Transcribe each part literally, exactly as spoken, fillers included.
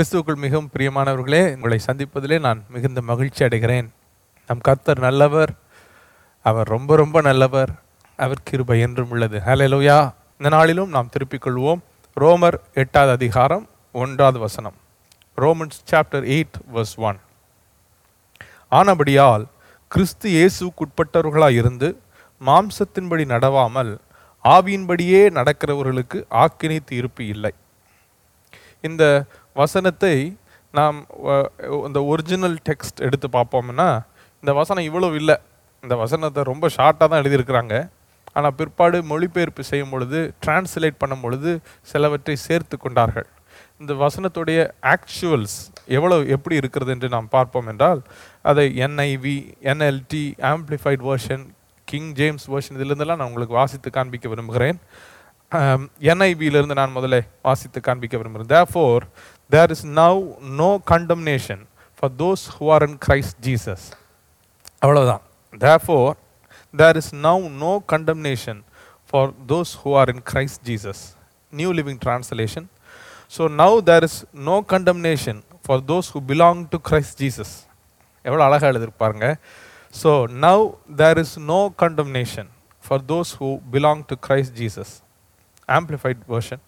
கிறிஸ்துவுக்குள் மிகவும் பிரியமானவர்களே, உங்களை சந்திப்பதிலே நான் மிகுந்த மகிழ்ச்சி அடைகிறேன். நம் கர்த்தர் நல்லவர், அவர் ரொம்ப ரொம்ப நல்லவர், அவர் கிருபை என்றும் உள்ளது. ஹல்லேலூயா. இந்த நாளிலும் நாம் திருப்பிக் கொள்வோம். ரோமர் எட்டாவது அதிகாரம் ஒன்றாவது வசனம். Romans chapter eight verse one. ஆனபடியால் கிறிஸ்து இயேசுக்குட்பட்டவர்களாயிருந்து மாம்சத்தின்படி நடவாமல் ஆவியின்படியே நடக்கிறவர்களுக்கு ஆக்கினை தீர்ப்பு இல்லை. இந்த வசனத்தை நாம் இந்த ஒரிஜினல் டெக்ஸ்ட் எடுத்து பார்ப்போம்னா இந்த வசனம் இவ்வளவு இல்லை. இந்த வசனத்தை ரொம்ப ஷார்ட்டாக தான் எழுதியிருக்கிறாங்க. ஆனால் பிற்பாடு மொழிபெயர்ப்பு செய்யும் பொழுது, டிரான்ஸ்லேட் பண்ணும் பொழுது சிலவற்றை சேர்த்து கொண்டார்கள். இந்த வசனத்துடைய ஆக்சுவல்ஸ் எவ்வளோ எப்படி இருக்கிறது என்று நாம் பார்ப்போம் என்றால், அதை NIV, NLT, amplified version, King James version, இதிலிருந்தெல்லாம் நான் உங்களுக்கு வாசித்து காண்பிக்க விரும்புகிறேன். என்ஐவியிலிருந்து நான் முதல்ல வாசித்து காண்பிக்க விரும்புகிறேன். Therefore, there is now no condemnation for those who are in Christ Jesus. அவ்வளவுதான். Therefore, there is now no condemnation for those who are in Christ Jesus. New Living Translation. So now there is no condemnation for those who belong to Christ Jesus. எவ்வளோ அழகாக எழுதியிருப்பாருங்க. So now there is no condemnation for those who belong to Christ Jesus. Amplified version.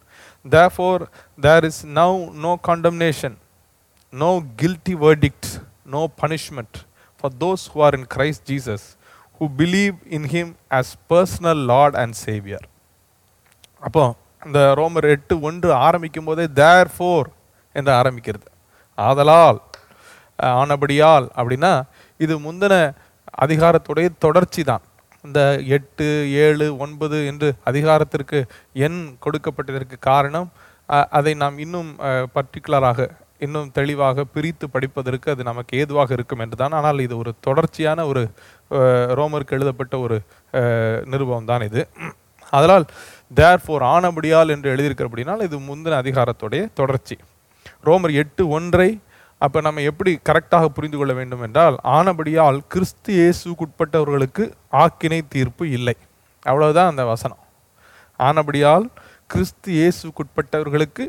Therefore, there is now no condemnation, no guilty verdict, no punishment for those who are in Christ Jesus, who believe in Him as personal Lord and Savior. அப்போ இந்த ரோமர் எட்டு ஒன்று ஆரம்பிக்கும் போதே therefore என்று ஆரம்பிக்கிறது. ஆதலால், ஆனபடியால் அப்படின்னா இது முந்தின அதிகாரத்துடைய தொடர்ச்சி தான். இந்த எட்டு, ஏழு, ஒன்பது என்று அதிகாரத்திற்கு எண் கொடுக்கப்பட்டதற்கு காரணம், அதை நாம் இன்னும் பர்டிகுலராக இன்னும் தெளிவாக பிரித்து படிப்பதற்கு அது நமக்கு ஏதுவாக இருக்கும் என்று தான். ஆனால் இது ஒரு தொடர்ச்சியான ஒரு ரோமருக்கு எழுதப்பட்ட ஒரு நிருபம் தான் இது. அதனால் தேர்ஃபோர், ஆனபடியால் என்று எழுதியிருக்கிற அப்படின்னால் இது முந்தின அதிகாரத்துடைய தொடர்ச்சி. ரோமர் எட்டு ஒன்றை அப்போ நம்ம எப்படி கரெக்டாக புரிந்து கொள்ள வேண்டும் என்றால், ஆனபடியால் கிறிஸ்து இயேசுக்குட்பட்டவர்களுக்கு ஆக்கினை தீர்ப்பு இல்லை. அவ்வளவுதான் அந்த வசனம். ஆனபடியால் கிறிஸ்து இயேசுக்குட்பட்டவர்களுக்கு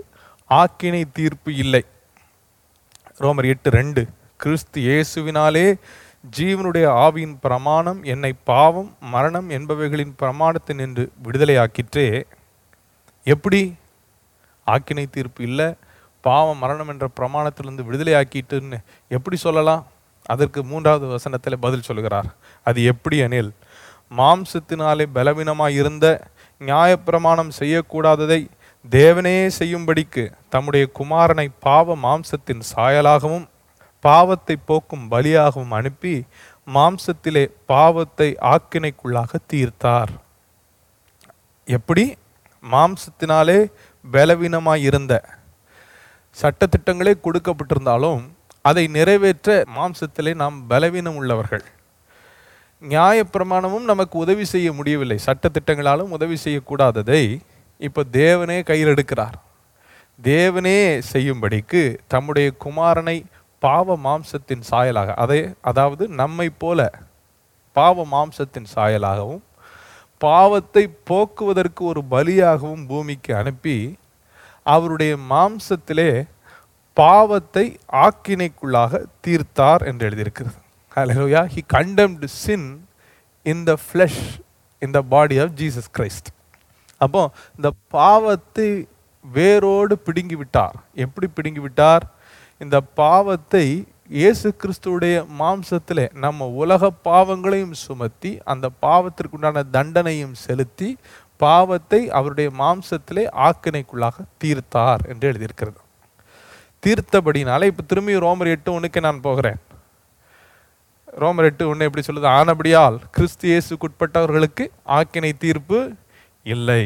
ஆக்கினை தீர்ப்பு இல்லை. ரோமர் எட்டு ரெண்டு, கிறிஸ்து இயேசுவினாலே ஜீவனுடைய ஆவியின் பிரமாணம் என்னை பாவம், மரணம் என்பவைகளின் பிரமாணத்தை நின்று விடுதலையாக்கிற்றே. எப்படி ஆக்கினை தீர்ப்பு இல்லை, பாவம், மரணம் என்ற பிரமாணத்திலிருந்து விடுதலையாக்கிட்டுன்னு எப்படி சொல்லலாம்? அதற்கு மூன்றாவது வசனத்தில் பதில் சொல்கிறார். அது எப்படி எனில், மாம்சத்தினாலே பலவீனமாயிருந்த நியாயப்பிரமாணம் செய்யக்கூடாததை தேவனே செய்யும்படிக்கு தம்முடைய குமாரனை பாவ மாம்சத்தின் சாயலாகவும் பாவத்தை போக்கும் பலியாகவும் அனுப்பி மாம்சத்திலே பாவத்தை ஆக்கினைக்குள்ளாக தீர்த்தார். எப்படி? மாம்சத்தினாலே பலவீனமாயிருந்த, சட்டத்திட்டங்களே கொடுக்கப்பட்டிருந்தாலும் அதை நிறைவேற்ற மாம்சத்திலே நாம் பலவீனம் உள்ளவர்கள். நியாயப்பிரமாணமும் நமக்கு உதவி செய்ய முடியவில்லை, சட்டத்திட்டங்களாலும் உதவி செய்யக்கூடாததை இப்போ தேவனே கையிலெடுக்கிறார். தேவனே செய்யும்படிக்கு தம்முடைய குமாரனை பாவ மாம்சத்தின் சாயலாக, அதை அதாவது நம்மை போல பாவ மாம்சத்தின் சாயலாகவும் பாவத்தை போக்குவதற்கு ஒரு பலியாகவும் பூமிக்கு அனுப்பி அவருடைய மாம்சத்திலே பாவத்தை ஆக்கினைக்குள்ளாக தீர்த்தார் என்று எழுதியிருக்கிறது. ஹல்லேலூயா. He condemned sin in the flesh, in the body of Jesus Christ. அப்போ இந்த பாவத்தை வேரோடு பிடுங்கி விட்டார். எப்படி பிடுங்கி விட்டார்? இந்த பாவத்தை இயேசு கிறிஸ்துவுடைய மாம்சத்திலே நம்ம உலக பாவங்களையும் சுமத்தி அந்த பாவத்திற்குண்டான தண்டனையும் செலுத்தி பாவத்தை அவருடைய மாம்சத்திலே ஆக்கினைக்குள்ளாக தீர்த்தார் என்று எழுதியிருக்கிறது. தீர்த்தபடினால இப்போ திரும்பி ரோமர் எட்டு ஒன்றுக்கு நான் போகிறேன். ரோமர் எட்டு ஒன்று எப்படி சொல்லுது? ஆனபடியால் கிறிஸ்து இயேசுக்குட்பட்டவர்களுக்கு ஆக்கினை தீர்ப்பு இல்லை.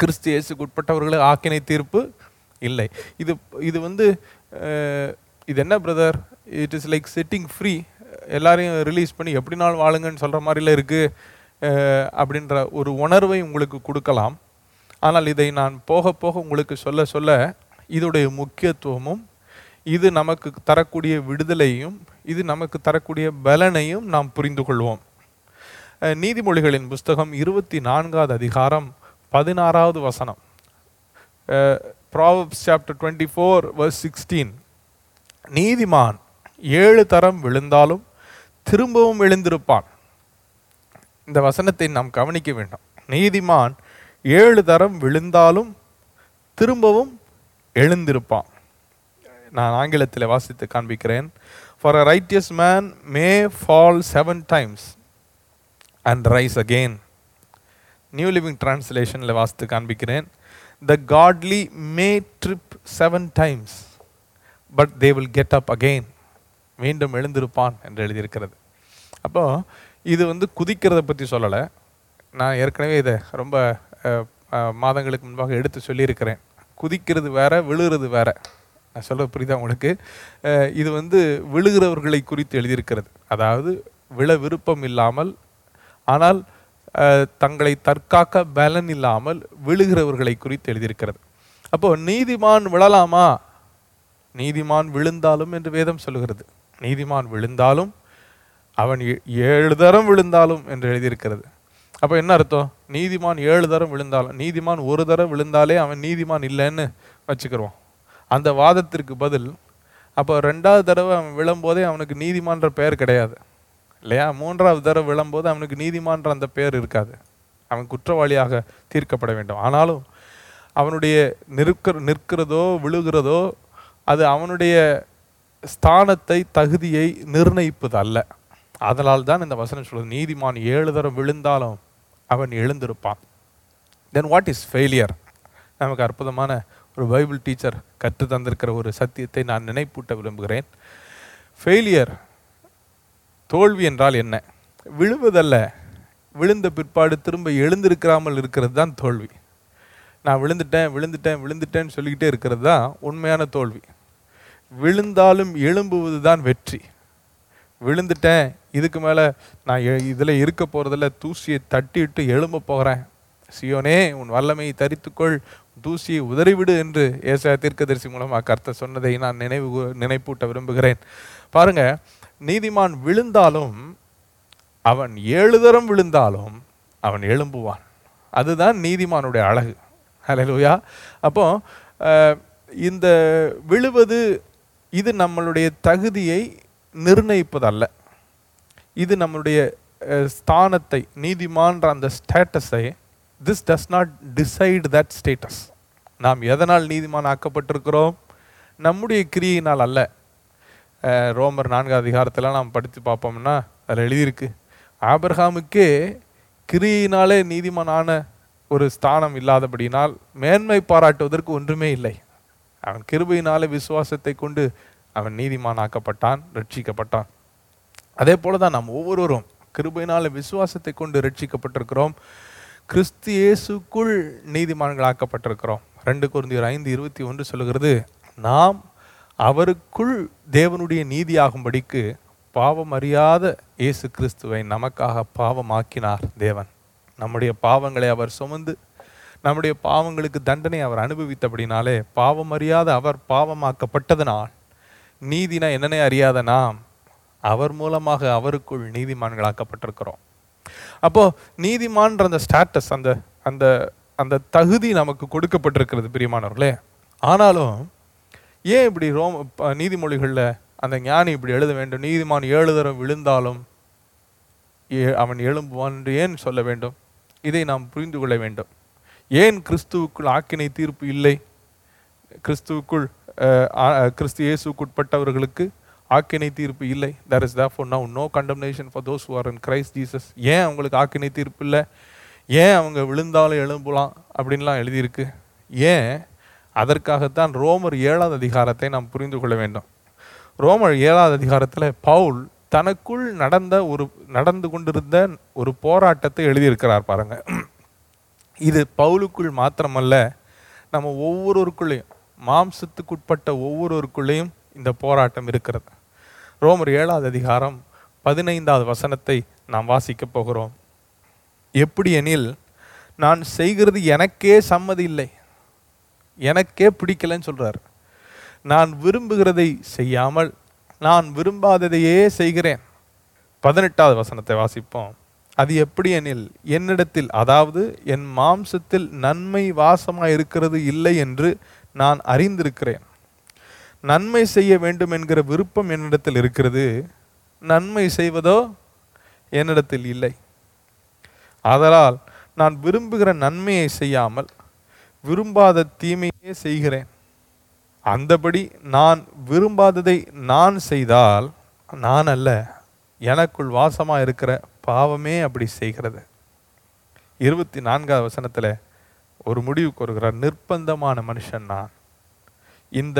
கிறிஸ்து இயேசுக்குட்பட்டவர்களுக்கு ஆக்கினை தீர்ப்பு இல்லை. இது இது வந்து இது என்ன brother, it is like setting free, எல்லாரையும் ரிலீஸ் பண்ணி எப்படினாலும் வாழுங்கன்னு சொல்கிற மாதிரிலாம் இருக்குது அப்படின்ற ஒரு உணர்வை உங்களுக்கு கொடுக்கலாம். ஆனால் இதை நான் போக போக உங்களுக்கு சொல்ல சொல்ல இதோடைய முக்கியத்துவமும் இது நமக்கு தரக்கூடிய விடுதலையும் இது நமக்கு தரக்கூடிய பலனையும் நாம் புரிந்து கொள்வோம். நீதிமொழிகளின் புஸ்தகம் இருபத்தி நான்காவது அதிகாரம் பதினாறாவது வசனம், Proverbs chapter twenty-four verse sixteen. நீதிமான் ஏழு தரம் விழுந்தாலும் திரும்பவும் எழுந்திருப்பான். இந்த வசனத்தை நாம் கவனிக்க வேண்டும். நீதிமான் ஏழு தரம் விழுந்தாலும் திரும்பவும் எழுந்திருப்பான். நான் ஆங்கிலத்தில் வாசித்து காண்பிக்கிறேன். For a righteous man may fall seven times and rise again. New Living Translation ல வாசித்து காண்பிக்கிறேன். The godly may trip seven times but they will get up again. மீண்டும் எழுந்திருப்பான் என்று எழுதியிருக்கிறது. அப்போ இது வந்து குதிக்கிறத பற்றி சொல்லலை. நான் ஏற்கனவே இதை ரொம்ப மாதங்களுக்கு முன்பாக எடுத்து சொல்லியிருக்கிறேன். குதிக்கிறது வேற, விழுகிறது வேற. நான் சொல்ல புரியுதா உங்களுக்கு? இது வந்து விழுகிறவர்களை குறித்து எழுதியிருக்கிறது. அதாவது விழ விருப்பம் இல்லாமல், ஆனால் தங்களை தற்காக்க பலன் இல்லாமல் விழுகிறவர்களை குறித்து எழுதியிருக்கிறது. அப்போது நீதிமான் விழலாமா? நீதிமான் விழுந்தாலும் என்று வேதம் சொல்லுகிறது. நீதிமான் விழுந்தாலும், அவன் ஏழு தரம் விழுந்தாலும் என்று எழுதியிருக்கிறது. அப்போ என்ன அர்த்தம்? நீதிமான் ஏழு தரம் விழுந்தாலும், நீதிமான் ஒரு தரம் விழுந்தாலே அவன் நீதிமான் இல்லைன்னு வச்சுக்கிறோம். அந்த வாதத்திற்கு பதில், அப்போ ரெண்டாவது தடவை அவன் விழும்போதே அவனுக்கு நீதிமான்ற பெயர் கிடையாது இல்லையா? மூன்றாவது தடவை விழும்போது அவனுக்கு நீதிமான்ற அந்த பெயர் இருக்காது. அவன் குற்றவாளியாக தீர்க்கப்பட வேண்டும். ஆனாலும் அவனுடைய நிற்க நிற்கிறதோ விழுகிறதோ அது அவனுடைய ஸ்தானத்தை, தகுதியை நிர்ணயிப்பது அல்ல. அதனால் தான் இந்த வசனம் சொல்வது, நீதிமான் ஏழு தரம் விழுந்தாலும் அவன் எழுந்திருப்பான். Then what is failure? நமக்கு அற்புதமான ஒரு பைபிள் டீச்சர் கற்று தந்திருக்கிற ஒரு சத்தியத்தை நான் நினைப்பூட்ட விரும்புகிறேன். ஃபெயிலியர், தோல்வி என்றால் என்ன? விழுவதல்ல, விழுந்த பிற்பாடு திரும்ப எழுந்திருக்காமல் இருக்கிறது தான் தோல்வி. நான் விழுந்துட்டேன் விழுந்துட்டேன் விழுந்துட்டேன்னு சொல்லிக்கிட்டே இருக்கிறது தான் உண்மையான தோல்வி. விழுந்தாலும் எழும்புவது தான் வெற்றி. விழுந்துட்டேன், இதுக்கு மேலே நான் இதில் இருக்க போகிறதில்ல, தூசியை தட்டிட்டு எழும்ப போகிறேன். சியோனே உன் வல்லமையை தரித்துக்கொள், தூசியை உதறிவிடு என்று ஏசாயா தீர்க்கதரிசி மூலமாக கர்த்தர் சொன்னதை நான் நினைவு நினைப்பூட்ட விரும்புகிறேன். பாருங்கள், நீதிமான் விழுந்தாலும், அவன் ஏழு தரம் விழுந்தாலும் அவன் எழும்புவான். அதுதான் நீதிமானுடைய அழகு. ஹல்லேலூயா. அப்போ இந்த விழுவது இது நம்மளுடைய தகுதியை நிர்ணயிப்பதல்ல. இது நம்மளுடைய ஸ்தானத்தை, நீதிமான்ற அந்த ஸ்டேட்டஸை, this does not decide that status. நாம் எதனால் நீதிமான் ஆக்கப்பட்டிருக்கிறோம்? நம்முடைய கிரியினால் அல்ல. ரோமர் நான்காம் அதிகாரத்தெலாம் நாம் படித்து பார்ப்போம்னா அதில் எழுதியிருக்கு, ஆபிரகாமுக்கே கிரியினாலே நீதிமானான ஒரு ஸ்தானம் இல்லாதபடியினால் மேன்மை பாராட்டுவதற்கு ஒன்றுமே இல்லை. அவன் கிருபையினாலே விசுவாசத்தை கொண்டு அவன் நீதிமானாக்கப்பட்டான், ரட்சிக்கப்பட்டான். அதே போல தான் நாம் ஒவ்வொருவரும் கிருபையினால விசுவாசத்தை கொண்டு ரட்சிக்கப்பட்டிருக்கிறோம். கிறிஸ்து இயேசுக்குள் நீதிமான்களாக்கப்பட்டிருக்கிறோம். ரெண்டு கொரிந்தியர் ஐந்து இருபத்தி ஒன்று சொல்லுகிறது, நாம் அவருக்குள் தேவனுடைய நீதியாகும்படிக்கு பாவம் அறியாத இயேசு கிறிஸ்துவை நமக்காக பாவமாக்கினார் தேவன். நம்முடைய பாவங்களை அவர் சுமந்து நம்முடைய பாவங்களுக்கு தண்டனை அவர் அனுபவித்தபடினாலே, பாவம் அறியாத அவர் பாவமாக்கப்பட்டதனால், நீதினா என்னன்னே அறியாத நாம் அவர் மூலமாக அவருக்குள் நீதிமான்களாக்கப்பட்டிருக்கிறோம். அப்போது நீதிமான்ற அந்த ஸ்டேட்டஸ், அந்த அந்த அந்த தகுதி நமக்கு கொடுக்கப்பட்டிருக்கிறது பிரியமானவர்களே. ஆனாலும் ஏன் இப்படி ரோம் நீதிமொழிகளில் அந்த ஞானி இப்படி எழுத வேண்டும், நீதிமான் ஏழு தரம் விழுந்தாலும் ஏ அவன் எழும்புவான் என்று ஏன் சொல்ல வேண்டும்? இதை நாம் புரிந்து கொள்ள வேண்டும். ஏன் கிறிஸ்துவுக்குள் ஆக்கினை தீர்ப்பு இல்லை? கிறிஸ்துவுக்குள் கிறிஸ்து இயேசுக்குட்பட்டவர்களுக்கு ஆக்கினை தீர்ப்பு இல்லை. There is therefore now no condemnation for those who are in Christ Jesus. ஏன் அவங்களுக்கு ஆக்கினை தீர்ப்பு இல்லை? ஏன் அவங்க விழுந்தாலும் எழும்பலாம் அப்படின்லாம் எழுதியிருக்கு? ஏன்? அதற்காகத்தான் ரோமர் ஏழாவது அதிகாரத்தை நாம் புரிந்து கொள்ள வேண்டும். ரோமர் ஏழாவது அதிகாரத்தில் பவுல் தனக்குள் நடந்த ஒரு நடந்து கொண்டிருந்த ஒரு போராட்டத்தை எழுதியிருக்கிறார். பாருங்கள், இது பவுலுக்குள் மாத்திரமல்ல, நம்ம ஒவ்வொருவருக்குள்ளேயும், மாம்சத்துக்குட்பட்ட ஒவ்வொருவருக்குள்ளேயும் இந்த போராட்டம் இருக்கிறது. ரோமர் ஏழாவது அதிகாரம் பதினைந்தாவது வசனத்தை நாம் வாசிக்கப் போகிறோம். எப்படி எனில், நான் செய்கிறது எனக்கே சம்மதி இல்லை, எனக்கே பிடிக்கலைன்னு சொல்கிறார். நான் விரும்புகிறதை செய்யாமல் நான் விரும்பாததையே செய்கிறேன். பதினெட்டாவது வசனத்தை வாசிப்போம். அது எப்படி எனில், என்னிடத்தில், அதாவது என் மாம்சத்தில் நன்மை வாசமாக இருக்கிறது இல்லை என்று நான் அறிந்திருக்கிறேன். நன்மை செய்ய வேண்டும் என்கிற விருப்பம் என்னிடத்தில் இருக்கிறது, நன்மை செய்வதோ என்னிடத்தில் இல்லை. ஆதலால் நான் விரும்புகிற நன்மையை செய்யாமல் விரும்பாத தீமையே செய்கிறேன். அந்தபடி நான் விரும்பாததை நான் செய்தால் நான் அல்ல, எனக்குள் வாசமாக இருக்கிற பாவமே அப்படி செய்கிறது. இருபத்தி நான்காவது வசனத்தில் ஒரு முடிவுக்கு வருகிற நிர்பந்தமான மனுஷன் நான், இந்த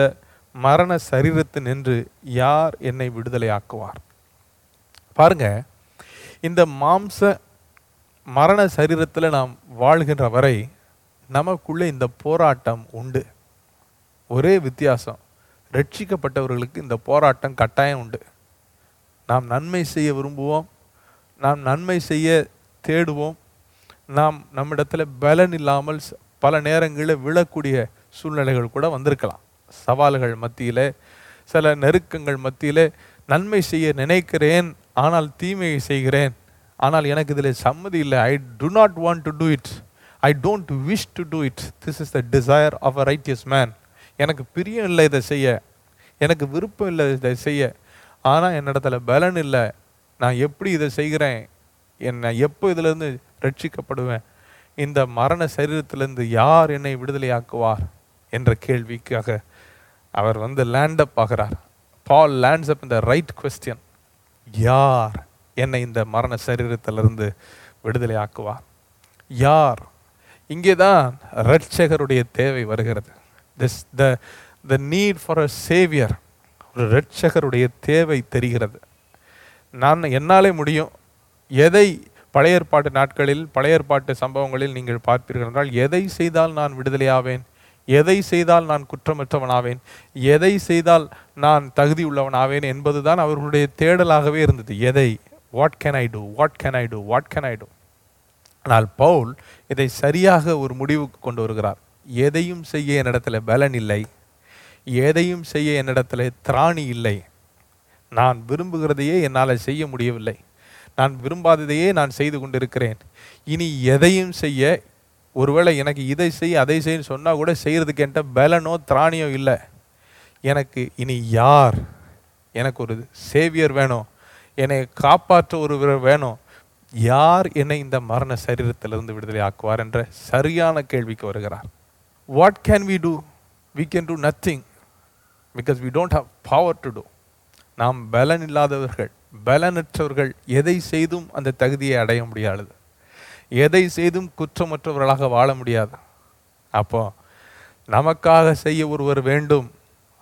மரண சரீரத்து நின்று யார் என்னை விடுதலை ஆக்குவார்? பாருங்க, இந்த மாம்ச மரண சரீரத்தில் நாம் வாழ்கின்ற வரை நமக்குள்ளே இந்த போராட்டம் உண்டு. ஒரே வித்தியாசம், ரட்சிக்கப்பட்டவர்களுக்கு இந்த போராட்டம் கட்டாயம் உண்டு. நாம் நன்மை செய்ய விரும்புவோம், நாம் நன்மை செய்ய தேடுவோம். நாம் நம்மிடத்தில் பலன் இல்லாமல் பல நேரங்களில் விழக்கூடிய சூழ்நிலைகள் கூட வந்திருக்கலாம். சவால்கள் மத்தியில், சில நெருக்கங்கள் மத்தியில் நன்மை செய்ய நினைக்கிறேன் ஆனால் தீமையை செய்கிறேன், ஆனால் எனக்கு இதில் சம்மதி இல்லை. I do not want to do it, I don't wish to do it, this is the desire of a righteous man. எனக்கு பிரியம் இல்லை இதை செய்ய, எனக்கு விருப்பம் இல்லை இதை செய்ய, ஆனால் என்னிடத்துல பலன் இல்லை. நான் எப்படி இதை செய்கிறேன்? என்னை எப்போ இதிலேருந்து ரட்சிக்கப்படுவேன்? இந்த மரண சரீரத்திலிருந்து யார் என்னை விடுதலையாக்குவார் என்ற கேள்விக்காக அவர் வந்து லேண்டப் ஆகிறார். பால் லேண்ட்ஸ் அப் இந்த ரைட் கொஸ்டின், யார் என்னை இந்த மரண சரீரத்திலிருந்து விடுதலையாக்குவார்? யார்? இங்கே தான் இரட்சகருடைய தேவை வருகிறது. This the the need for a saviour, ஒரு இரட்சகருடைய தேவை தெரிகிறது. நான் என்னாலே முடியும், எதை பழைய ஏற்பாட்டு நாட்களில் பழைய ஏற்பாட்டு சம்பவங்களில் நீங்கள் பார்ப்பீர்கள் என்றால், எதை செய்தால் நான் விடுதலையாவேன், எதை செய்தால் நான் குற்றமற்றவனாவேன், எதை செய்தால் நான் தகுதியுள்ளவனாவேன் என்பதுதான் அவர்களுடைய தேடலாகவே இருந்தது. எதை, what can I do, what can I do, what can I do. ஆனால் பவுல் இதை சரியாக ஒரு முடிவுக்கு கொண்டு வருகிறார். எதையும் செய்ய என்னிடத்தில் பலன் இல்லை, எதையும் செய்ய என்னிடத்தில் திராணி இல்லை, நான் விரும்புகிறதையே என்னால் செய்ய முடியவில்லை, நான் விரும்பாததையே நான் செய்து கொண்டிருக்கிறேன். இனி எதையும் செய்ய, ஒருவேளை எனக்கு இதை செய் அதை செய்யன்னு சொன்னால் கூட செய்கிறதுக்கு என்கிட்ட பலனோ திராணியோ இல்லை. எனக்கு இனி யார்? எனக்கு ஒரு சேவியர் வேணும், என்னை காப்பாற்ற ஒருவர் வேணும். யார் என்னை இந்த மரண சரீரத்திலிருந்து விடுதலை ஆக்குவார் என்ற சரியான கேள்விக்கு வருகிறார். What can we do? We can do nothing because we don't have power to do. நாம் பலன் இல்லாதவர்கள், பலனற்றவர்கள், எதை செய்தும் அந்த தகுதியை அடைய முடியாது, எதை செய்தும் குற்றமற்றவர்களாக வாழ முடியாது. அப்போ நமக்காக செய்ய ஒருவர் வேண்டும்,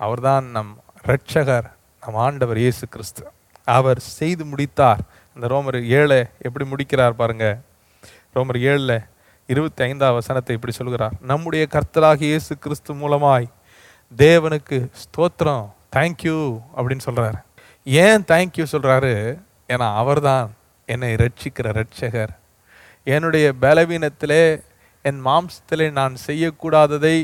அவர்தான் நம் இரட்சகர், நம் ஆண்டவர் இயேசு கிறிஸ்து. அவர் செய்து முடித்தார். இந்த ரோமர் ஏழை எப்படி முடிக்கிறார் பாருங்க. ரோமர் ஏழில் இருபத்தி ஐந்தாவது வசனத்தை இப்படி சொல்கிறார், நம்முடைய கர்த்தராகிய இயேசு கிறிஸ்து மூலமாய் தேவனுக்கு ஸ்தோத்திரம், தேங்க்யூ அப்படின்னு சொல்கிறார். ஏன் தேங்க்யூ சொல்கிறாரு? ஏன்னா அவர் தான் என்னை இரட்சிக்கிற இரட்சகர். என்னுடைய பலவீனத்திலே, என் மாம்சத்திலே நான் செய்யக்கூடாததை,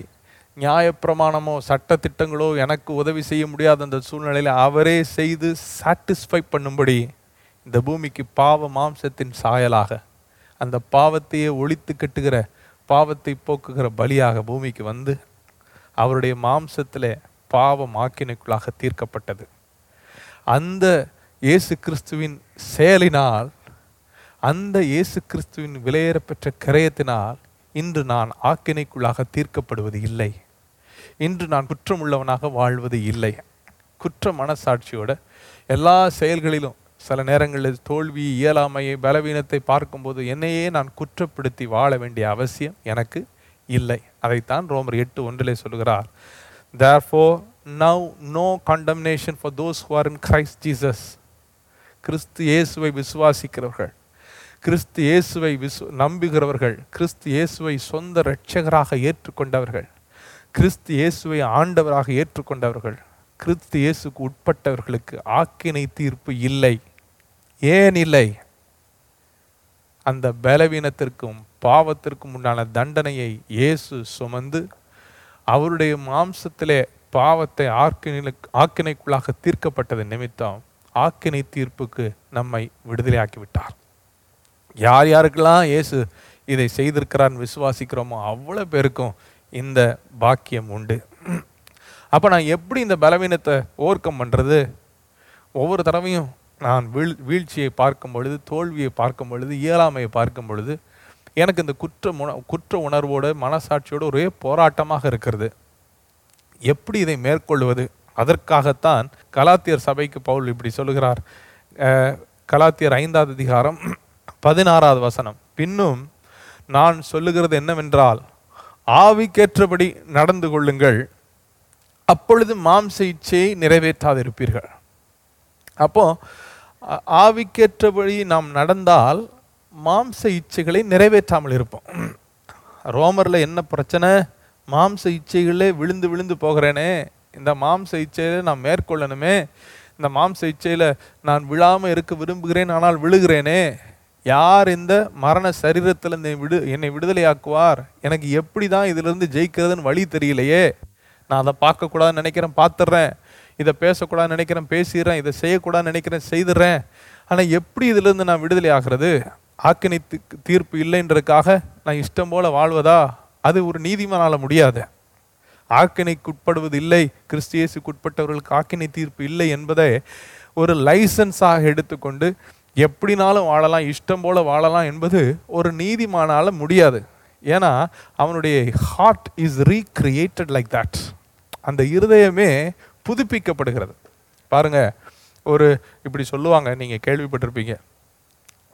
நியாயப்பிரமாணமோ சட்டத்திட்டங்களோ எனக்கு உதவி செய்ய முடியாத அந்த சூழ்நிலையில் அவரே செய்து சாட்டிஸ்ஃபை பண்ணும்படி இந்த பூமிக்கு பாவ மாம்சத்தின் சாயலாக, அந்த பாவத்தையே ஒழித்து கட்டுகிற, பாவத்தை போக்குகிற பலியாக பூமிக்கு வந்து அவருடைய மாம்சத்திலே பாவமாக்கினைக்குள்ளாக தீர்க்கப்பட்டது. அந்த இயேசு கிறிஸ்துவின் செயலினால், அந்த இயேசு கிறிஸ்துவின் விலையேறப்பெற்ற கிரயத்தினால் இன்று நான் ஆக்கினைக்குள்ளாக தீர்க்கப்படுவது இல்லை, இன்று நான் குற்றம் உள்ளவனாக வாழ்வது இல்லை. குற்ற மனசாட்சியோட எல்லா செயல்களிலும் சில நேரங்களில் தோல்வி, இயலாமையை, பலவீனத்தை பார்க்கும்போது என்னையே நான் குற்றப்படுத்தி வாழ வேண்டிய அவசியம் எனக்கு இல்லை. அதைத்தான் ரோமர் எட்டு ஒன்றிலே சொல்கிறார். Therefore now no condemnation for those who are in Christ Jesus. கிறிஸ்து இயேசுவை விசுவாசிக்கிறவர்கள், கிறிஸ்து இயேசுவை விசு நம்புகிறவர்கள், கிறிஸ்து இயேசுவை சொந்த இரட்சகராக ஏற்றுக்கொண்டவர்கள், கிறிஸ்து இயேசுவை ஆண்டவராக ஏற்றுக்கொண்டவர்கள், கிறிஸ்து இயேசுக்கு உட்பட்டவர்களுக்கு ஆக்கினை தீர்ப்பு இல்லை. ஏன் இல்லை? அந்த பலவீனத்திற்கும் பாவத்திற்கும் உண்டான தண்டனையை இயேசு சுமந்து அவருடைய மாம்சத்திலே பாவத்தை ஆக்கினை ஆக்கினைக்குள்ளாக தீர்க்கப்பட்டது நிமித்தம் ஆக்கினை தீர்ப்புக்கு நம்மை விடுதலையாக்கிவிட்டார். யார் யாருக்கெல்லாம் இயேசு இதை செய்திருக்கிறான்னு விசுவாசிக்கிறோமோ அவ்வளோ பேருக்கும் இந்த பாக்கியம் உண்டு. அப்போ நான் எப்படி இந்த பலவீனத்தை ஓவர் கம் பண்ணுறது? ஒவ்வொரு தடவையும் நான் வீழ் வீழ்ச்சியை பார்க்கும் பொழுது, தோல்வியை பார்க்கும் பொழுது, இயலாமையை பார்க்கும் பொழுது எனக்கு இந்த குற்ற உண குற்ற உணர்வோடு மனசாட்சியோடு ஒரே போராட்டமாக இருக்கிறது. எப்படி இதை மேற்கொள்வது? அதற்காகத்தான் கலாத்தியர் சபைக்கு பவுல் இப்படி சொல்லுகிறார். கலாத்தியர் ஐந்தாவது அதிகாரம் பதினாறாவது வசனம், பின்னும் நான் சொல்லுகிறது என்னவென்றால், ஆவிக்கேற்றபடி நடந்து கொள்ளுங்கள், அப்பொழுது மாம்ச இச்சையை நிறைவேற்றாதிருப்பீர்கள். அப்போது ஆவிக்கேற்றபடி நாம் நடந்தால் மாம்ச இச்சைகளை நிறைவேற்றாமல் இருப்போம். ரோமரில் என்ன பிரச்சனை? மாம்ச இச்சைகளே விழுந்து விழுந்து போகிறேனே, இந்த மாம்ச இச்சையில நான் மேற்கொள்ளணுமே, இந்த மாம்ச இச்சையில் நான் விழாமல் இருக்க விரும்புகிறேன், ஆனால் விழுகிறேனே. யார் இந்த மரண சரீரத்தில் இந்த விடு என்னை விடுதலையாக்குவார்? எனக்கு எப்படி தான் இதிலிருந்து ஜெயிக்கிறதுன்னு வழி தெரியலையே. நான் அதை பார்க்கக்கூடாதுன்னு நினைக்கிறேன், பார்த்துட்றேன். இதை பேசக்கூடாதுன்னு நினைக்கிறேன், பேசிடுறேன். இதை செய்யக்கூடாதுன்னு நினைக்கிறேன், செய்துடுறேன். ஆனால் எப்படி இதிலிருந்து நான் விடுதலை ஆகிறது? ஆக்கினை தீர்ப்பு இல்லைன்றதுக்காக நான் இஷ்டம் போல் வாழ்வதா? அது ஒரு நீதிமானால் முடியாது. ஆக்கினைக்குட்படுவது இல்லை, கிறிஸ்து இயேசுக்குட்பட்டவர்களுக்கு ஆக்கினை தீர்ப்பு இல்லை என்பதை ஒரு லைசன்ஸாக எடுத்துக்கொண்டு எப்படினாலும் வாழலாம், இஷ்டம் போல் வாழலாம் என்பது ஒரு நீதிமானால் முடியாது. ஏன்னா அவனுடைய heart is recreated like that. அந்த இருதயமே புதுப்பிக்கப்படுகிறது. பாருங்கள், ஒரு இப்படி சொல்லுவாங்க, நீங்கள் கேள்விப்பட்டிருப்பீங்க,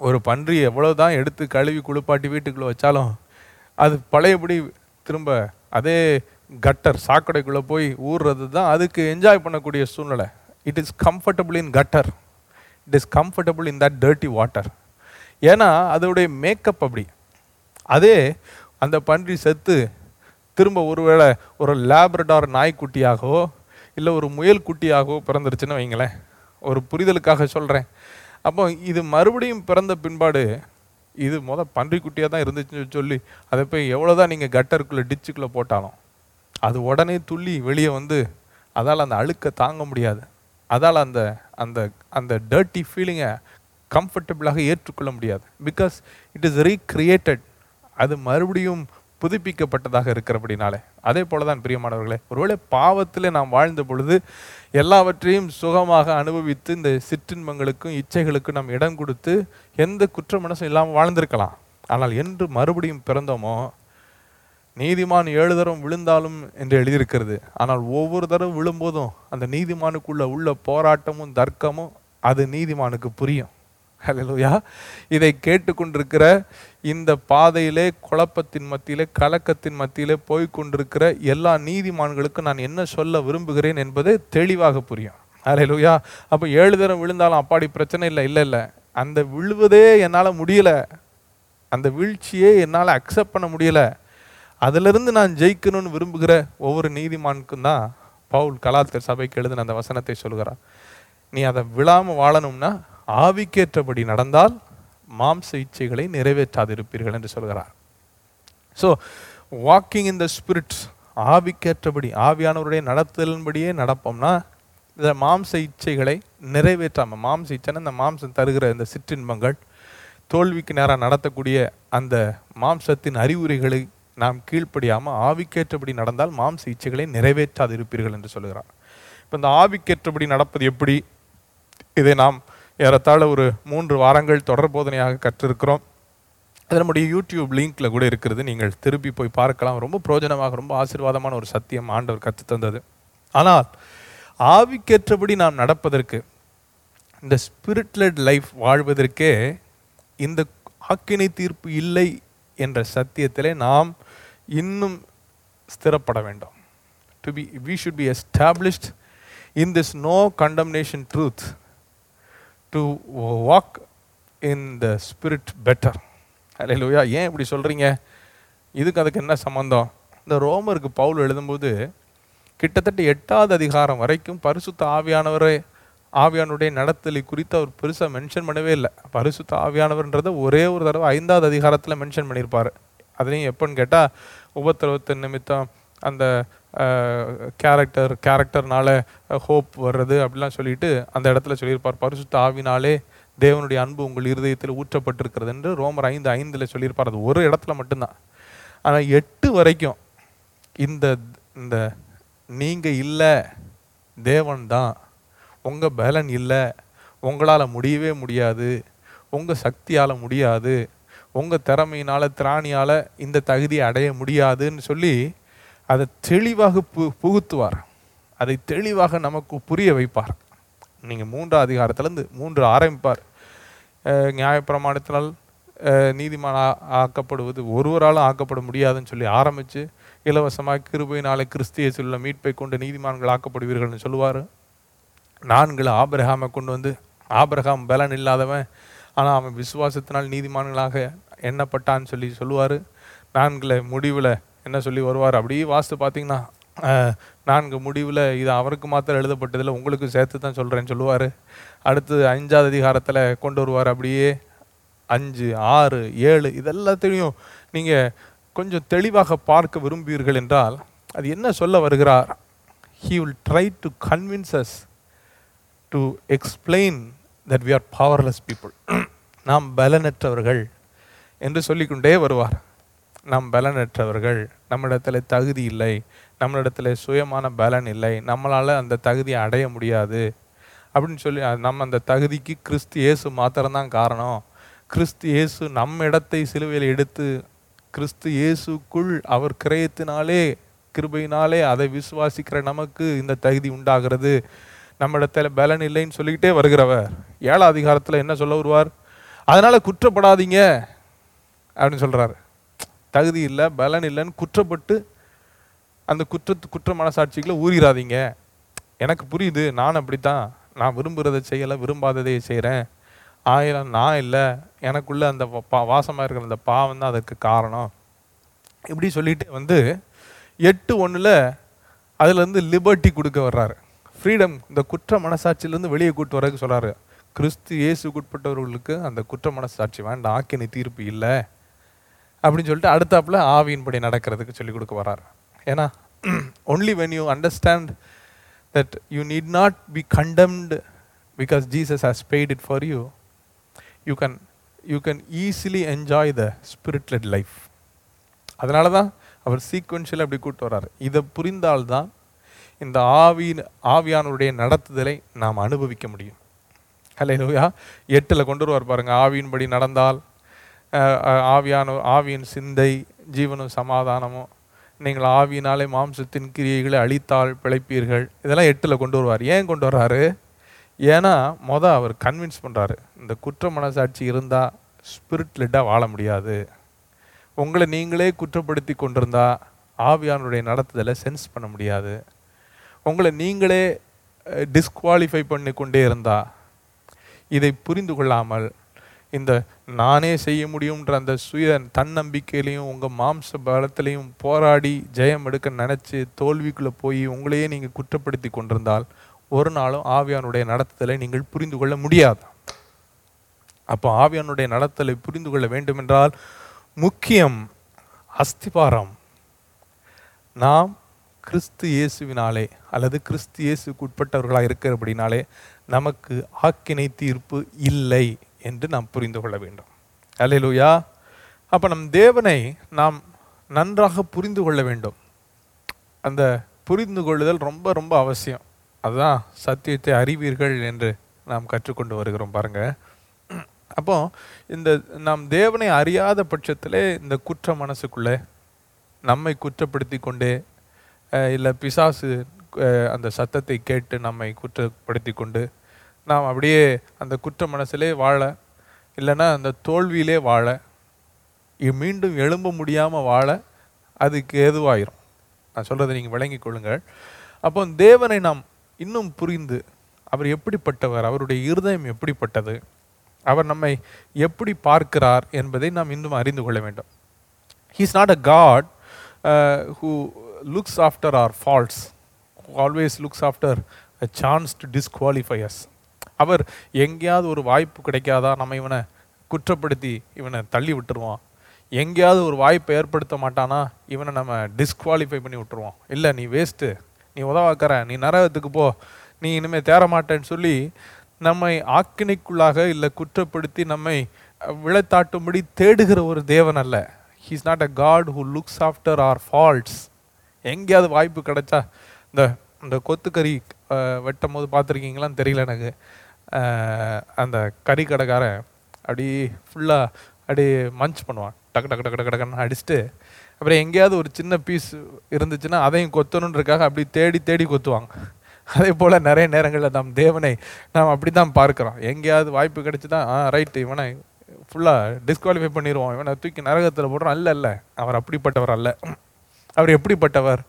ஒரு பன்றி எவ்வளோ தான் எடுத்து கழுவி குளிப்பாட்டி வீட்டுக்குள்ளே வச்சாலும் அது பழையபடி திரும்ப அதே கட்டர் சாக்கடைக்குள்ளே போய் ஊறுறது தான் அதுக்கு என்ஜாய் பண்ணக்கூடிய சூழ்நிலை. It is comfortable in gutter, it is comfortable in that dirty water. ஏன்னா அதோடைய மேக்கப் அப்படி. அதே அந்த பன்றி செத்து திரும்ப ஒருவேளை ஒரு லேப்ரடார் நாய்க்குட்டியாகவோ இல்லை ஒரு முயல் குட்டியாகவோ பிறந்துருச்சுன்னு வைங்களேன், ஒரு புரிதலுக்காக சொல்கிறேன். அப்போ இது மறுபடியும் பிறந்த பின்பாடு இது மொதல் பன்றிக்குட்டியாக தான் இருந்துச்சுன்னு சொல்லி அதை போய் எவ்வளோதான் நீங்கள் கட்டருக்குள்ளே டிச்சுக்குள்ளே போட்டாலும் அது உடனே துள்ளி வெளியே வந்து அதால் அந்த அழுக்கை தாங்க முடியாது, அதால் அந்த அந்த அந்த டர்ட்டி ஃபீலிங்கை கம்ஃபர்டபுளாக ஏற்றுக்கொள்ள முடியாது. பிகாஸ் இட் இஸ் ரீக்ரியேட்டட், அது மறுபடியும் புதுப்பிக்கப்பட்டதாக இருக்கிறபடினாலே. அதே போல் தான் பிரியமானவர்களே, ஒருவேளை பாவத்தில் நாம் வாழ்ந்த பொழுது எல்லாவற்றையும் சுகமாக அனுபவித்து இந்த சிற்றின்பங்களுக்கும் இச்சைகளுக்கும் நாம் இடம் கொடுத்து எந்த குற்ற மனசும் இல்லாமல் வாழ்ந்திருக்கலாம். ஆனால் என்று மறுபடியும் பிறந்தோமோ, நீதிமான் ஏழு தரம் விழுந்தாலும் என்று எழுதியிருக்கிறது. ஆனால் ஒவ்வொரு தரம் விழும்போதும் அந்த நீதிமானுக்குள்ள உள்ள போராட்டமும் தர்க்கமும் அது நீதிமானுக்கு புரியும். ஹல்லேலூயா! இதை கேட்டுக்கொண்டிருக்கிற இந்த பாதையிலே, குழப்பத்தின் மத்தியிலே, கலக்கத்தின் மத்தியிலே போய்கொண்டிருக்கிற எல்லா நீதிமான்களுக்கும் நான் என்ன சொல்ல விரும்புகிறேன் என்பது தெளிவாக புரியும். ஹல்லேலூயா! அப்போ ஏழு தரம் விழுந்தாலும் அப்பாடி பிரச்சனை இல்லை, இல்லை இல்லை அந்த விழுவதே என்னால் முடியலை, அந்த வீழ்ச்சியே என்னால் அக்செப்ட் பண்ண முடியலை, அதிலிருந்து நான் ஜெயிக்கணும்னு விரும்புகிற ஒவ்வொரு நீதிமானுக்கும் தான் பவுல் கலாத்தியர் சபைக்கு எழுதின அந்த வசனத்தை சொல்கிறார். நீ அதை விழாமல் வாழணும்னா ஆவிக்கேற்றபடி நடந்தால் மாம்ச இச்சைகளை நிறைவேற்றாதிருப்பீர்கள் என்று சொல்கிறார். So walking in the spirits, ஆவிக்கேற்றபடி ஆவியானவருடைய நடத்தலின்படியே நடப்போம்னா இந்த மாம்ச இச்சைகளை நிறைவேற்றாமல், மாம்ச இச்சைன்னா இந்த மாம்சம் தருகிற இந்த சிற்றின்பங்கள், தோல்விக்கு நேராக நடத்தக்கூடிய அந்த மாம்சத்தின் அறிகுறிகளை நாம் கீழ்ப்படியாமல் ஆவிக்கேற்றபடி நடந்தால் மாம்ச இச்சைகளை நிறைவேற்றாது இருப்பீர்கள் என்று சொல்கிறார். இப்போ இந்த ஆவிக்கேற்றபடி நடப்பது எப்படி? இதை நாம் ஏறத்தாழ ஒரு மூன்று வாரங்கள் தொடர் போதனையாக கற்றிருக்கிறோம். அது நம்முடைய யூடியூப் லிங்க்கில் கூட இருக்கிறது, நீங்கள் திருப்பி போய் பார்க்கலாம். ரொம்ப பிரயோஜனமாக, ரொம்ப ஆசீர்வாதமான ஒரு சத்தியம் ஆண்டவர் கற்று தந்தது. ஆனால் ஆவிக்கேற்றபடி நாம் நடப்பதற்கு, இந்த ஸ்பிரிட் லெட் லைஃப் வாழ்வதற்கே இந்த ஆக்கினை தீர்ப்பு இல்லை என்ற சத்தியத்திலே நாம் இன்னும் ஸ்திரப்பட வேண்டும். To be we should be established in this no condemnation truth to walk in the spirit better. அல்லேலூயா! ஏன் இப்படி சொல்கிறீங்க? இதுக்கு அதுக்கு என்ன சம்பந்தம்? இந்த ரோமருக்கு பவுல் எழுதும்போது கிட்டத்தட்ட எட்டாவது அதிகாரம் வரைக்கும் பரிசுத்த ஆவியானவரை ஆவியானுடைய நடத்தலை குறித்து அவர் பெருசாக மென்ஷன் பண்ணவே இல்லை. பரிசுத்த ஆவியானவர்ன்றதை ஒரே ஒரு தடவை ஐந்தாவது அதிகாரத்தில் மென்ஷன் பண்ணியிருப்பார். அதையும் எப்போன்னு கேட்டால், உபத்திரவத்தின் நிமித்தம் அந்த கேரக்டர் கேரக்டர்னால ஹோப் வர்றது அப்படிலாம் சொல்லிட்டு அந்த இடத்துல சொல்லியிருப்பார். பரிசுத்த ஆவினாலே தேவனுடைய அன்பு உங்கள் இருதயத்தில் ஊற்றப்பட்டிருக்கிறது என்று ரோமர் ஐந்து ஐந்தில் சொல்லியிருப்பார். அது ஒரு இடத்துல மட்டும்தான். ஆனால் எட்டு வரைக்கும் இந்த இந்த நீங்கள் இல்லை, தேவன்தான், உங்கள் பலன் இல்லை, உங்களால் முடியவே முடியாது, உங்கள் சக்தியால் முடியாது, உங்கள் திறமையினால் திராணியால் இந்த தகுதியை அடைய முடியாதுன்னு சொல்லி அதை தெளிவாக பு புகுத்துவார் அதை தெளிவாக நமக்கு புரிய வைப்பார். நீங்கள் மூன்று அதிகாரத்திலேருந்து மூன்று ஆரம்பிப்பார். நியாயப்பிரமாணத்தினால் நீதிமான ஆக்கப்படுவது ஒருவராலும் ஆக்கப்பட முடியாதுன்னு சொல்லி ஆரம்பித்து, இலவசமாக கிருபையினாலே கிறிஸ்தியை சொல்ல மீட்பை கொண்டு நீதிமான்கள் ஆக்கப்படுவீர்கள்னு சொல்லுவார். நான்கில் ஆபிரகாமை கொண்டு வந்து, ஆபிரகாம் பலன் இல்லாதவன், ஆனால் அவன் விசுவாசத்தினால் நீதிமான்களாக எண்ணப்பட்டான்னு சொல்லி சொல்லுவார். நான்கில் முடிவில் என்ன சொல்லி வருவார் அப்படியே வாஸ்து பார்த்திங்கன்னா, நான்கு முடிவில் இது அவருக்கு மாத்திரம் எழுதப்பட்டதில் உங்களுக்கு சேர்த்து தான் சொல்கிறேன்னு சொல்லுவார். அடுத்து ஐந்தாவது அதிகாரத்தில் கொண்டு வருவார். அப்படியே அஞ்சு, ஆறு, ஏழு இதெல்லாத்தையும் நீங்கள் கொஞ்சம் தெளிவாக பார்க்க விரும்புவீர்கள் என்றால் அது என்ன சொல்ல வருகிறார்? He will try to convince us to explain that we are powerless people. நாம் பலனற்றவர்கள் என்று சொல்லிக்கொண்டே வருவார். நாம் பலனற்றவர்கள், நம்மிடத்தில் தகுதி இல்லை, நம்மளிடத்தில் சுயமான பலன் இல்லை, நம்மளால் அந்த தகுதியை அடைய முடியாது அப்படின்னு சொல்லி, நம்ம அந்த தகுதிக்கு கிறிஸ்து இயேசு மாத்திரம்தான் காரணம். கிறிஸ்து இயேசு நம்ம இடத்தை சிலுவையில் எடுத்து, கிறிஸ்து இயேசுக்குள் அவர் கிரயத்தினாலே கிருபையினாலே அதை விசுவாசிக்கிற நமக்கு இந்த தகுதி உண்டாகிறது, நம்ம இடத்துல பலன் இல்லைன்னு சொல்லிக்கிட்டே வருகிறவர். ஏழாம் அதிகாரத்தில் என்ன சொல்ல வருவார்? அதனால் குற்றப்படாதீங்க அப்படின்னு சொல்கிறார். தகுதி இல்லை, பலன் இல்லைன்னு குற்றப்பட்டு அந்த குற்றத்து குற்ற மனசாட்சிகளை ஊறிடாதீங்க. எனக்கு புரியுது, நான் அப்படித்தான், நான் விரும்புகிறத செய்யலை, விரும்பாததையே செய்கிறேன், ஆயிரம் நான் இல்லை, எனக்குள்ளே அந்த பா வாசமாக இருக்கிற அந்த பாவம் தான் அதற்கு காரணம். இப்படி சொல்லிட்டு வந்து எட்டு ஒன்றில் அதுலேருந்து லிபர்ட்டி கொடுக்க வர்றாரு, ஃப்ரீடம், இந்த குற்ற மனசாட்சியிலேருந்து வெளியே கூட்டு வரக்கு சொல்கிறாரு. கிறிஸ்து இயேசுக்குட்பட்டவர்களுக்கு அந்த குற்ற மனசாட்சி வேண்டாம், ஆக்கினை தீர்ப்பு இல்லை அப்படின்னு சொல்லிட்டு அடுத்தாப்புல ஆவியின்படி நடக்கிறதுக்கு சொல்லிக் கொடுக்க வர்றாரு. ஏன்னா only when you understand that you need not be condemned because Jesus has paid it for you, you can you can easily enjoy the spirit-led life. அதனால தான் அவர் சீக்வென்ஷியல் அப்படி கூப்பிட்டு வர்றாரு. இதை புரிந்தால்தான் இந்த ஆவியின் ஆவியானவருடைய நடத்துதலை நாம் அனுபவிக்க முடியும். ஹல்லேலூயா. எட்டில் கொண்டு வருவார் பாருங்க. ஆவியின்படி நடந்தால் ஆவியான ஆவியின் சிந்தை ஜீவனும் சமாதானமும், நீங்கள் ஆவியினாலே மாம்சத்தின் கிரியைகளை அழித்தால் பிழைப்பீர்கள், இதெல்லாம் எட்டில் கொண்டு வருவார். ஏன் கொண்டு வர்றாரு? ஏன்னா மொதல் அவர் கன்வின்ஸ் பண்ணுறாரு, இந்த குற்ற மனசாட்சி இருந்தால் ஸ்பிரிட் லெட்டாக வாழ முடியாது, உங்களை நீங்களே குற்றப்படுத்தி கொண்டிருந்தா ஆவியானுடைய நடத்துதலை சென்ஸ் பண்ண முடியாது, உங்களை நீங்களே டிஸ்குவாலிஃபை பண்ணி கொண்டே இருந்தா இதை புரிந்து கொள்ளாமல் இந்த நானே செய்ய முடியுன்ற அந்த சுய தன்னம்பிக்கையிலையும் உங்கள் மாம்ச பலத்திலையும் போராடி ஜெயம் எடுக்க நினச்சி தோல்விக்குள்ளே போய் உங்களையே நீங்கள் குற்றப்படுத்தி கொண்டிருந்தால் ஒரு நாளும் ஆவியானுடைய நடத்துதலை நீங்கள் புரிந்து கொள்ள முடியாது. அப்போ ஆவியானுடைய நடத்தலை புரிந்து கொள்ள வேண்டுமென்றால் முக்கியம் அஸ்திபாரம், நாம் கிறிஸ்து இயேசுவினாலே அல்லது கிறிஸ்து இயேசுக்கு உட்பட்டவர்களாக இருக்கிறபடினாலே நமக்கு ஆக்கினை தீர்ப்பு இல்லை என்று நாம் புரிந்து கொள்ள வேண்டும். அல்லேலூயா. அப்போ நம் தேவனை நாம் நன்றாக புரிந்து கொள்ள வேண்டும். அந்த புரிந்து கொள்ளுதல் ரொம்ப ரொம்ப அவசியம். அதுதான் சத்தியத்தை அறிவீர்கள் என்று நாம் கற்றுக்கொண்டு வருகிறோம் பாருங்கள். அப்போ இந்த நாம் தேவனை அறியாத பட்சத்திலே இந்த குற்ற மனசுக்குள்ளே நம்மை குற்றப்படுத்தி கொண்டே, இல்லை பிசாசு அந்த சத்தத்தை கேட்டு நம்மை குற்றப்படுத்தி கொண்டு நாம் அப்படியே அந்த குற்ற மனசிலே வாழ, இல்லைன்னா அந்த தோல்வியிலே வாழ, மீண்டும் எழும்ப முடியாமல் வாழ அதுக்கு ஏதுவாயிரும். நான் சொல்கிறத நீங்கள் விளங்கி கொள்ளுங்கள். அப்போ தேவனை நாம் இன்னும் புரிந்து, அவர் எப்படிப்பட்டவர், அவருடைய இருதயம் எப்படிப்பட்டது, அவர் நம்மை எப்படி பார்க்கிறார் என்பதை நாம் இன்னும் அறிந்து கொள்ள வேண்டும். He is not a God uh, who looks after our faults, who always looks after a chance to disqualify us. அவர் எங்கேயாவது ஒரு வாய்ப்பு கிடைக்காதா நம்ம இவனை குற்றப்படுத்தி இவனை தள்ளி விட்டுருவோம், எங்கேயாவது ஒரு வாய்ப்பை ஏற்படுத்த மாட்டானா இவனை நம்ம டிஸ்குவாலிஃபை பண்ணி விட்டுருவோம், இல்லை நீ வேஸ்ட்டு, நீ உதவாக்கிற, நீ நரகத்துக்கு போ, நீ இனிமேல் தேர மாட்டேன்னு சொல்லி நம்மை ஆக்கினைக்குள்ளாக இல்லை குற்றப்படுத்தி நம்மை விளைத்தாட்டும்படி தேடுகிற ஒரு தேவன் அல்ல. He is not a God who looks after our faults. எங்கேயாவது வாய்ப்பு கிடைச்சா இந்த இந்த கொத்துக்கறி வெட்டும் போது பார்த்துருக்கீங்களான்னு தெரியல எனக்கு. அந்த கறி கடைக்காரன் அப்படி ஃபுல்லாக அப்படி மஞ்ச் பண்ணுவான், டக்கு டக்கு டக்கு டக்குன்னு அடிச்சுட்டு அப்புறம் எங்கேயாவது ஒரு சின்ன பீஸ் இருந்துச்சுன்னா அதையும் கொத்தணுன்றக்காக அப்படி தேடி தேடி கொத்துவாங்க. அதே போல் நிறைய நேரங்களில் நாம் தேவனை நாம் அப்படி தான் பார்க்குறோம். எங்கேயாவது வாய்ப்பு கிடைச்சிதா ஆ ரைட்டு இவனை ஃபுல்லாக டிஸ்குவாலிஃபை பண்ணிடுவோம், இவனை தூக்கி நரகத்தில் போடுறோம். அல்ல இல்லை, அவர் அப்படிப்பட்டவர் அல்ல. அவர் எப்படிப்பட்டவர்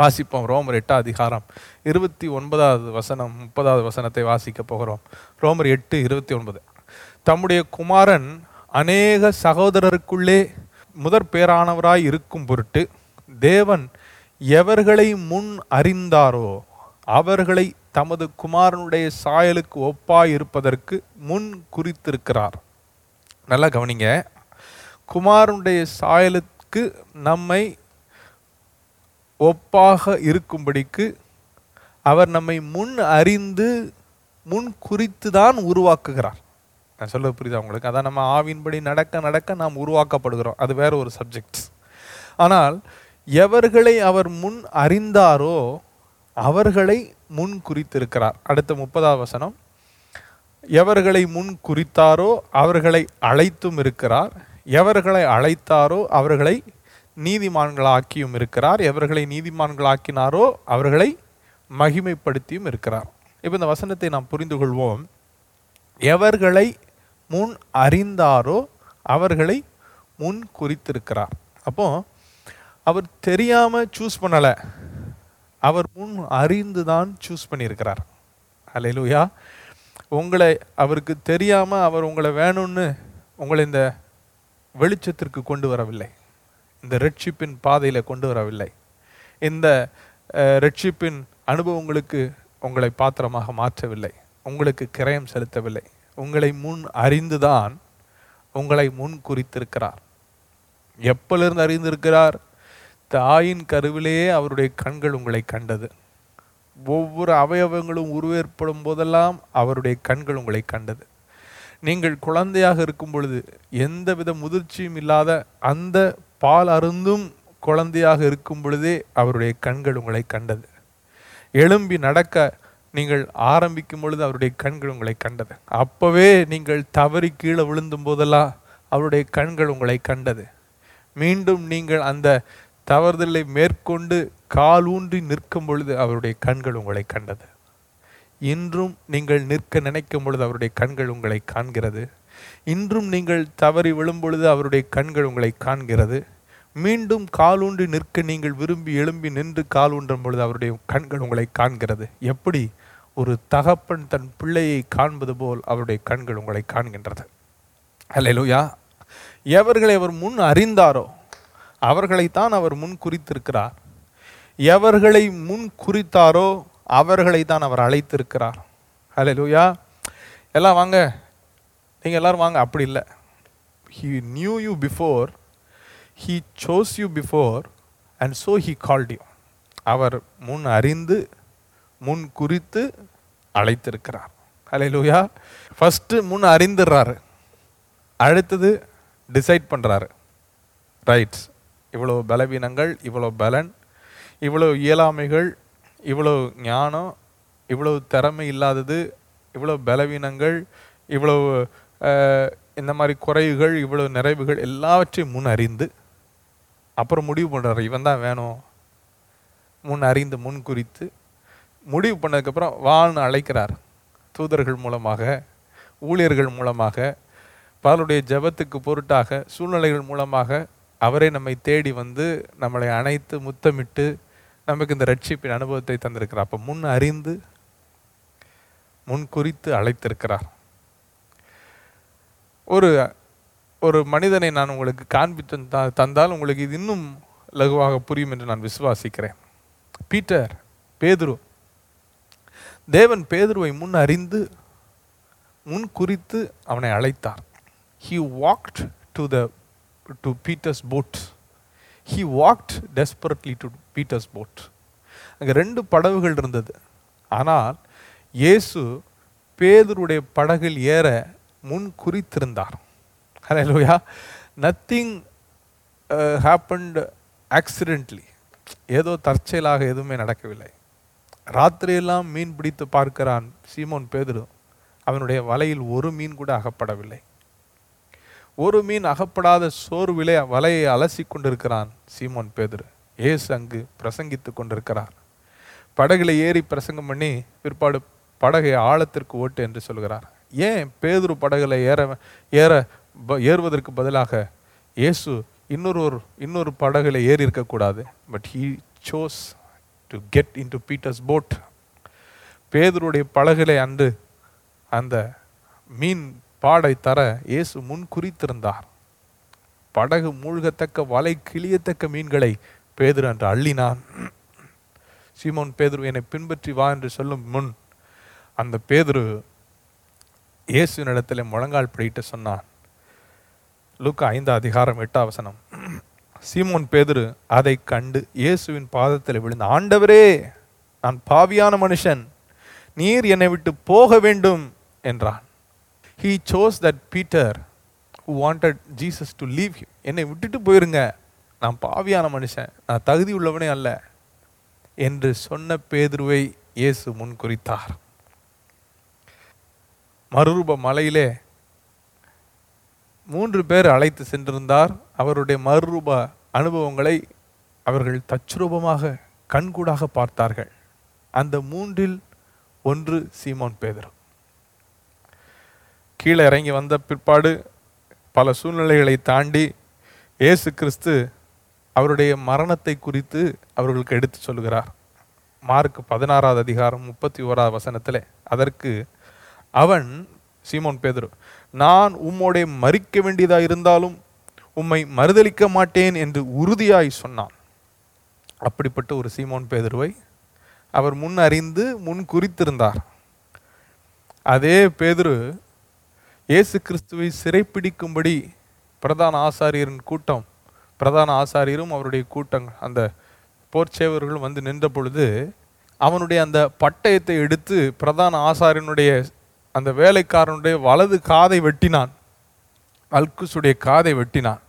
வாசிப்போம். ரோமர் எட்டாம் அதிகாரம் இருபத்தி ஒன்பதாவது வசனம் முப்பதாவது வசனத்தை வாசிக்க போகிறோம். ரோமர் எட்டு இருபத்தி ஒன்பது தம்முடைய குமாரன் அநேக சகோதரருக்குள்ளே முதற் பேரானவராய் இருக்கும் பொருட்டு தேவன் எவர்களை முன் அறிந்தாரோ அவர்களை தமது குமாரனுடைய சாயலுக்கு ஒப்பாய் இருப்பதற்கு முன் குறித்திருக்கிறார். நல்லா கவனிங்க, குமாரனுடைய சாயலுக்கு நம்மை ஒப்பாக இருக்கும்படிக்கு அவர் நம்மை முன் அறிந்து முன் குறித்து தான் உருவாக்குகிறார். நான் சொல்ல புரியுதா உங்களுக்கு? அதான் நம்ம ஆவின்படி நடக்க நடக்க நாம் உருவாக்கப்படுகிறோம். அது வேற ஒரு சப்ஜெக்ட். ஆனால் எவர்களை அவர் முன் அறிந்தாரோ அவர்களை முன் குறித்திருக்கிறார். அடுத்த முப்பதாவது வசனம் எவர்களை முன் குறித்தாரோ அவர்களை அழைத்தும் இருக்கிறார், எவர்களை அழைத்தாரோ அவர்களை நீதிமான்களாக்கியும் இருக்கிறார், எவர்களை நீதிமான்களாக்கினாரோ அவர்களை மகிமைப்படுத்தியும் இருக்கிறார். இப்போ இந்த வசனத்தை நாம் புரிந்து கொள்வோம். எவர்களை முன் அறிந்தாரோ அவர்களை முன் குறித்திருக்கிறார். அப்போ அவர் தெரியாமல் சூஸ் பண்ணலை, அவர் முன் அறிந்து தான் சூஸ் பண்ணியிருக்கிறார். அல்லேலூயா. உங்களை அவருக்கு தெரியாமல் அவர் உங்களை வேணும்னு உங்களை இந்த வெளிச்சத்திற்கு கொண்டு வரவில்லை, இந்த ரெட்ஷிப்பின் பாதையில் கொண்டு வரவில்லை, இந்த ரெட்ஷிப்பின் அனுபவங்களுக்கு உங்களை பாத்திரமாக மாற்றவில்லை, உங்களுக்கு கிரயம் செலுத்தவில்லை. உங்களை முன் அறிந்துதான் உங்களை முன் குறித்திருக்கிறார். எப்பொழுது அறிந்திருக்கிறார்? தாயின் கருவிலேயே அவருடைய கண்கள் உங்களை கண்டது. ஒவ்வொரு அவயவங்களும் உருவேற்படும் போதெல்லாம் அவருடைய கண்கள் உங்களை கண்டது. நீங்கள் குழந்தையாக இருக்கும் பொழுது எந்தவித முதிர்ச்சியும் இல்லாத அந்த பால் அருந்தும் குழந்தையாக இருக்கும் பொழுதே அவருடைய கண்கள் உங்களை கண்டது. எழும்பி நடக்க நீங்கள் ஆரம்பிக்கும் பொழுது அவருடைய கண்கள் உங்களை கண்டது. அப்போவே நீங்கள் தவறி கீழே விழுந்தும் போதெல்லாம் அவருடைய கண்கள் உங்களை கண்டது. மீண்டும் நீங்கள் அந்த தவறுதலை மேற்கொண்டு காலூன்றி நிற்கும் பொழுது அவருடைய கண்கள் உங்களை கண்டது. இன்றும் நீங்கள் நிற்க நினைக்கும் பொழுது அவருடைய கண்கள் உங்களை காண்கிறது. இன்றும் நீங்கள் தவறி விழும்பொழுது அவருடைய கண்கள் உங்களை காண்கிறது. மீண்டும் காலூன்றி நிற்க நீங்கள் விரும்பி எழும்பி நின்று காலூன்றும் பொழுது அவருடைய கண்கள் உங்களை காண்கிறது. எப்படி ஒரு தகப்பன் தன் பிள்ளையை காண்பது போல் அவருடைய கண்கள் உங்களை காண்கின்றது. அல்லேலூயா. எவர்களை அவர் முன் அறிந்தாரோ அவர்களைத்தான் அவர் முன் குறித்திருக்கிறார். எவர்களை முன் குறித்தாரோ அவர்களை தான் அவர் அழைத்திருக்கிறார். அல்லேலூயா. எல்லாம் வாங்க, நீங்கள் எல்லோரும் வாங்க, அப்படி இல்லை. He knew you before, He chose you before, and so He called you. அவர் முன் அறிந்து முன் குறித்து அழைத்திருக்கிறார். அல்லேலூயா. ஃபஸ்ட்டு முன் அறிந்துடுறாரு, அடுத்தது டிசைட் பண்ணுறாரு. ரைட், இவ்வளோ பலவீனங்கள், இவ்வளோ பலன், இவ்வளோ இயலாமைகள், இவ்வளோ ஞானம், இவ்வளோ திறமை இல்லாதது, இவ்வளோ பலவீனங்கள், இவ்வளோ இந்த மாதிரி குறைவுகள், இவ்வளோ நிறைவுகள், எல்லாவற்றையும் முன் அறிந்து அப்புறம் முடிவு பண்ணுறாரு இவன் தான் வேணும். முன் அறிந்து முன் குறித்து முடிவு பண்ணதுக்கப்புறம் வான்னு அழைக்கிறார். தூதர்கள் மூலமாக, ஊழியர்கள் மூலமாக, பலருடைய ஜெபத்துக்கு பொருட்டாக, சூழ்நிலைகள் மூலமாக அவரே நம்மை தேடி வந்து நம்மளை அணைத்து முத்தமிட்டு நமக்கு இந்த ரட்சிப்பின் அனுபவத்தை தந்திருக்கிறார். அப்போ முன் அறிந்து முன் குறித்து அழைத்திருக்கிறார். ஒரு ஒரு மனிதனை நான் உங்களுக்கு காண்பித்து தந்தால் உங்களுக்கு இது இன்னும் லகுவாக புரியும் என்று நான் விசுவாசிக்கிறேன். பீட்டர், பேதுரு. தேவன் பேதுருவை முன் அறிந்து முன் குறித்து அவனை அழைத்தார். He walked to the to Peter's boat. He walked desperately to Peter's boat. அங்கே ரெண்டு படகுகள் இருந்தது. ஆனால் இயேசு பேதுருடைய படகில் ஏற முன் குறித்திருந்தார். ஹல்லேலூயா. Nothing happened accidentally. ஏதோ தற்செயலாக எதுவுமே நடக்கவில்லை. ராத்திரியெல்லாம் மீன் பிடித்து பார்க்கிறான் சீமோன் பேதுரு. அவனுடைய வலையில் ஒரு மீன் கூட அகப்படவில்லை. ஒரு மீன் அகப்படாத சோர்விலே வலையை அலசி கொண்டிருக்கிறான் சீமோன் பேதுரு. இயேசு அங்கு பிரசங்கித்து கொண்டிருக்கிறார். படகில் ஏறி பிரசங்கம் பண்ணி பிற்பாடு படகை ஆழத்திற்கு ஓட்டு என்று சொல்கிறார். ஏன் பேதுரு படகுல ஏற ஏற ஏறுவதற்கு பதிலாக இயேசு இன்னொரு இன்னொரு படகுல ஏறி இருக்கக்கூடாது? But he chose to get into Peter's boat. பேதுருடைய படகுல அன்று அந்த மீன் பாடை தர இயேசு முன் குறித்திருந்தார். படகு மூழ்கத்தக்க வலை கிளியத்தக்க மீன்களை பேதுரு அன்று அள்ளினான். சீமோன் பேதுரு என்னை பின்பற்றி வா என்று சொல்லும் முன் அந்த பேதுரு இயேசுவினிடத்தில் முழங்கால் பிடித்து சொன்னான். லூக்கா ஐந்தாம் அதிகாரம் எட்டாம் வசனம். சீமோன் பேதுரு அதை கண்டு இயேசுவின் பாதத்தில் விழுந்து, ஆண்டவரே, நான் பாவியான மனுஷன், நீர் என்னை விட்டு போக வேண்டும் என்றான். He chose that Peter who wanted Jesus to leave him. என்னை விட்டுட்டு போயிருங்க, நான் பாவியான மனுஷன், நான் தகுதி உள்ளவனே அல்ல என்று சொன்ன பேதுருவை இயேசு முன்குறித்தார். மறுரூப மலையிலே மூன்று பேர் அழைத்து சென்றிருந்தார். அவருடைய மறுரூப அனுபவங்களை அவர்கள் தச்சுரூபமாக கண்கூடாக பார்த்தார்கள். அந்த மூன்றில் ஒன்று சீமோன் பேதுரு. கீழே இறங்கி வந்த பிற்பாடு பல சூழ்நிலைகளை தாண்டி இயேசு கிறிஸ்து அவருடைய மரணத்தை குறித்து அவர்களுக்கு எடுத்து சொல்கிறார். மார்க் பதினாறாவது அதிகாரம் முப்பத்தி ஓராவது வசனத்தில், அதற்கு அவன் சீமோன் பேதுரு, நான் உம்மோடே மறிக்க வேண்டியதாக இருந்தாலும் உம்மை மறுதலிக்க மாட்டேன் என்று உறுதியாய் சொன்னான். அப்படிப்பட்ட ஒரு சீமோன் பேதுருவை அவர் முன் அறிந்து முன் குறித்திருந்தார். அதே பேதுரு இயேசு கிறிஸ்துவை சிறைப்பிடிக்கும்படி பிரதான ஆசாரியரின் கூட்டம் பிரதான ஆசாரியரும் அவருடைய கூட்டங்கள் அந்த போர்ச்சேவர்களும் வந்து நின்ற பொழுது அவனுடைய அந்த பட்டயத்தை எடுத்து பிரதான ஆசாரியனுடைய அந்த வேலைக்காரனுடைய வலது காதை வெட்டினான். அல்குசுடைய காதை வெட்டினான்.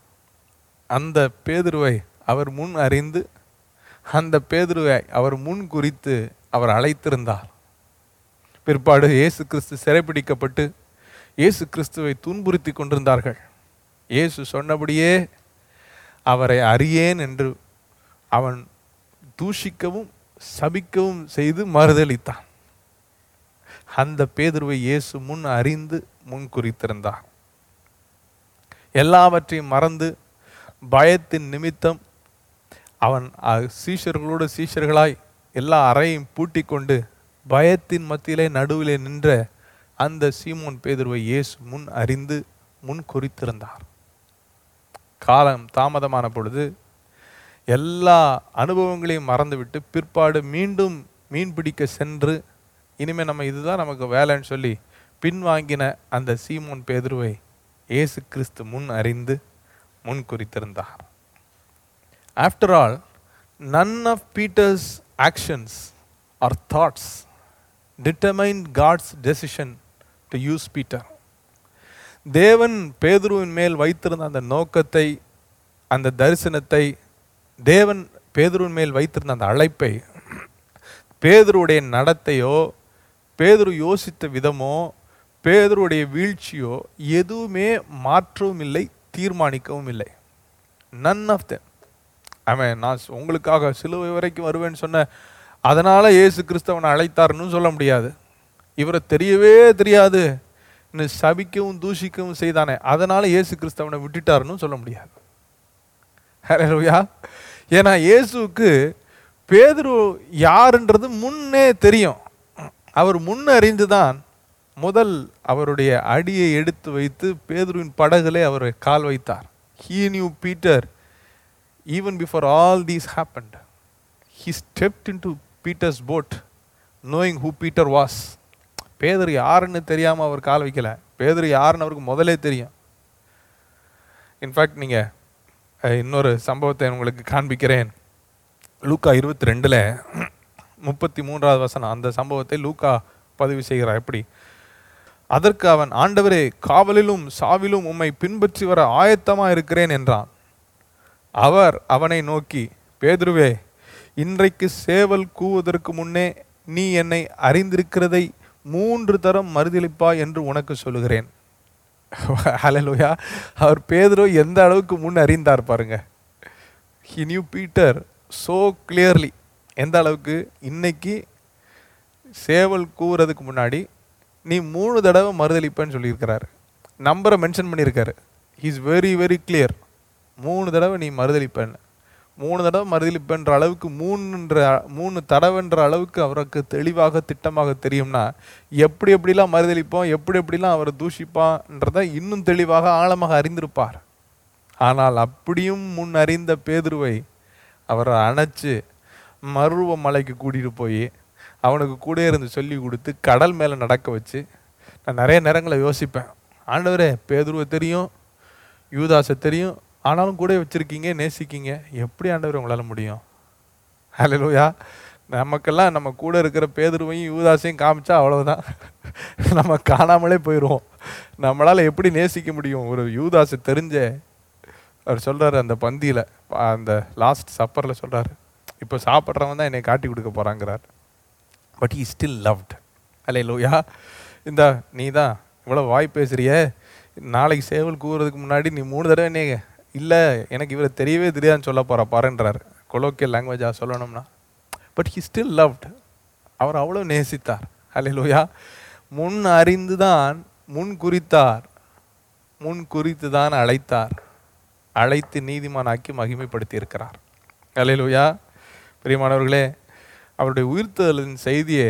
அந்த பேதுருவை அவர் முன் அறிந்து அந்த பேதுருவை அவர் முன் குறித்து அவர் அழைத்திருந்தார். பிற்பாடு இயேசு கிறிஸ்து சிறைப்பிடிக்கப்பட்டு இயேசு கிறிஸ்துவை துன்புறுத்தி கொண்டிருந்தார்கள். இயேசு சொன்னபடியே அவரை அறியேன் என்று அவன் தூஷிக்கவும் சபிக்கவும் செய்து மறுதலித்தான். அந்த பேதுருவை இயேசு முன் அறிந்து முன் குறித்திருந்தார். எல்லாவற்றையும் மறந்து பயத்தின் நிமித்தம் அவன் சீஷர்களோடு சீஷர்களாய் எல்லா அறையும் பூட்டி கொண்டு பயத்தின் மத்தியிலே நடுவிலே நின்ற அந்த சீமோன் பேதுருவை இயேசு முன் அறிந்து முன் குறித்திருந்தார். காலம் தாமதமான பொழுது எல்லா அனுபவங்களையும் மறந்துவிட்டு பிற்பாடு மீண்டும் மீன் பிடிக்க சென்று இனிமேல் நம்ம இதுதான் நமக்கு வேலைன்னு சொல்லி பின்வாங்கின அந்த சீமோன் பேதுருவை இயேசு கிறிஸ்து முன் அறிந்து முன் குறித்திருந்தார். After all, none of Peter's actions or thoughts determine God's decision to use Peter. தேவன் பேதுருவின் மேல் வைத்திருந்த அந்த நோக்கத்தை, அந்த தரிசனத்தை, தேவன் பேதுருவின் மேல் வைத்திருந்த அந்த அழைப்பை, பேதுருடைய நடத்தையோ, பேதுரு யோசித்த விதமோ, பேதுருடைய வீழ்ச்சியோ எதுவுமே மாற்றவும் இல்லை, தீர்மானிக்கவும் இல்லை. None of them. அவன் நான் உங்களுக்காக சிலுவை வரைக்கும் வருவேன்னு சொன்ன அதனால் இயேசு கிறிஸ்தவனை அழைத்தார்னு சொல்ல முடியாது. இவரை தெரியவே தெரியாது, இன்னும் சபிக்கவும் தூஷிக்கவும் செய்தானே அதனால் இயேசு கிறிஸ்தவனை விட்டுட்டாருன்னு சொல்ல முடியாது. ஹல்லேலூயா. ஏன்னா இயேசுக்கு பேதுரு யாருன்றது முன்னே தெரியும். அவர் முன்னறிந்துதான் முதல் அவருடைய அடியை எடுத்து வைத்து பேதுருவின் படகுலே அவர் கால் வைத்தார். He knew Peter even before all these happened. He stepped into Peter's boat knowing who Peter was. பேதுரு யாருன்னு தெரியாமல் அவர் கால் வைக்கல. பேதுரு யாருன்னு அவருக்கு முதலே தெரியும். இன்ஃபேக்ட் நீங்கள் இன்னொரு சம்பவத்தை உங்களுக்கு காண்பிக்கிறேன். லூக்கா இருபத்தி ரெண்டில் முப்பத்தி மூன்றாவது வசனம். அந்த சம்பவத்தை லூக்கா பதிவு செய்கிறார். எப்படி? அதற்கு அவன், ஆண்டவரே, காவலிலும் சாவிலும் உம்மை பின்பற்றி வர ஆயத்தமாக இருக்கிறேன் என்றான். அவர் அவனை நோக்கி, பேதுருவே, இன்றைக்கு சேவல் கூவதற்கு முன்னே நீ என்னை அறிந்திருக்கிறதை மூன்று தரம் மறுதளிப்பா என்று உனக்கு சொல்லுகிறேன். ஹல்லேலூயா. அவர் பேதுரு எந்த அளவுக்கு முன் அறிந்தார் பாருங்க. He knew Peter so clearly. எந்த அளவுக்கு இன்னைக்கு சேவல் கூவுறதுக்கு முன்னாடி நீ மூணு தடவை மறுதளிப்பேன்னு சொல்லியிருக்கிறாரு. நம்பரை மென்ஷன் பண்ணியிருக்காரு. He's very very clear. மூணு தடவை நீ மறுதளிப்பேன்னு, மூணு தடவை மறுதளிப்பேன்ற அளவுக்கு, மூணுன்ற மூணு தடவைன்ற அளவுக்கு அவருக்கு தெளிவாக திட்டமாக தெரியும்னா எப்படி எப்படிலாம் மறுதளிப்போம், எப்படி எப்படிலாம் அவரை தூஷிப்பான்றதை இன்னும் தெளிவாக ஆழமாக அறிந்திருப்பார். ஆனால் அப்படியும் முன் அறிந்த பேதுருவை அவரை அணைச்சி மருவ மலைக்கு கூட்டிகிட்டு போய் அவனுக்கு கூட இருந்து சொல்லி கொடுத்து கடல் மேலே நடக்க வச்சு. நான் நிறைய நேரங்களை யோசிப்பேன், ஆண்டவரே பேதுருவை தெரியும், யூதாசை தெரியும், ஆனாலும் கூட வச்சுருக்கீங்க, நேசிக்கிங்க, எப்படி ஆண்டவர் உங்களால் முடியும்? ஹல்லேலூயா. நமக்கெல்லாம் நம்ம கூட இருக்கிற பேதுருவையும் யூதாசையும் காமிச்சா அவ்வளவுதான், நம்ம காணாமலே போயிடுவோம். நம்மளால் எப்படி நேசிக்க முடியும்? ஒரு யூதாசை தெரிஞ்ச அவர் சொல்கிறாரு அந்த பந்தியில், அந்த லாஸ்ட் சப்பரில் சொல்கிறார், இப்போ சாப்பிட்றவன் தான் என்னை காட்டி கொடுக்க போகிறாங்கிறார். But he still loved. ஹல்லேலூயா. இந்த நீ தான் இவ்வளோ வாய் பேசுறியே, நாளைக்கு சேவல் கூவுறதுக்கு முன்னாடி நீ மூணு தடவை நீ இல்லை எனக்கு இவரை தெரியவே தெரியாதுன்னு சொல்ல போகிற பாருன்றார். கொலோக்கியல் லாங்குவேஜாக சொல்லணும்னா பட் ஹீ ஸ்டில் லவ்ட். அவர் அவ்வளோ நேசித்தார். ஹல்லேலூயா. முன் அறிந்து தான் முன் குறித்தார், முன் குறித்து தான் அழைத்தார், அழைத்து நீதிமானாக்கி மகிமைப்படுத்தி இருக்கிறார். ஹல்லேலூயா. பிரியமானவர்களே, அவருடைய உயிர்த்தலின் செய்தியை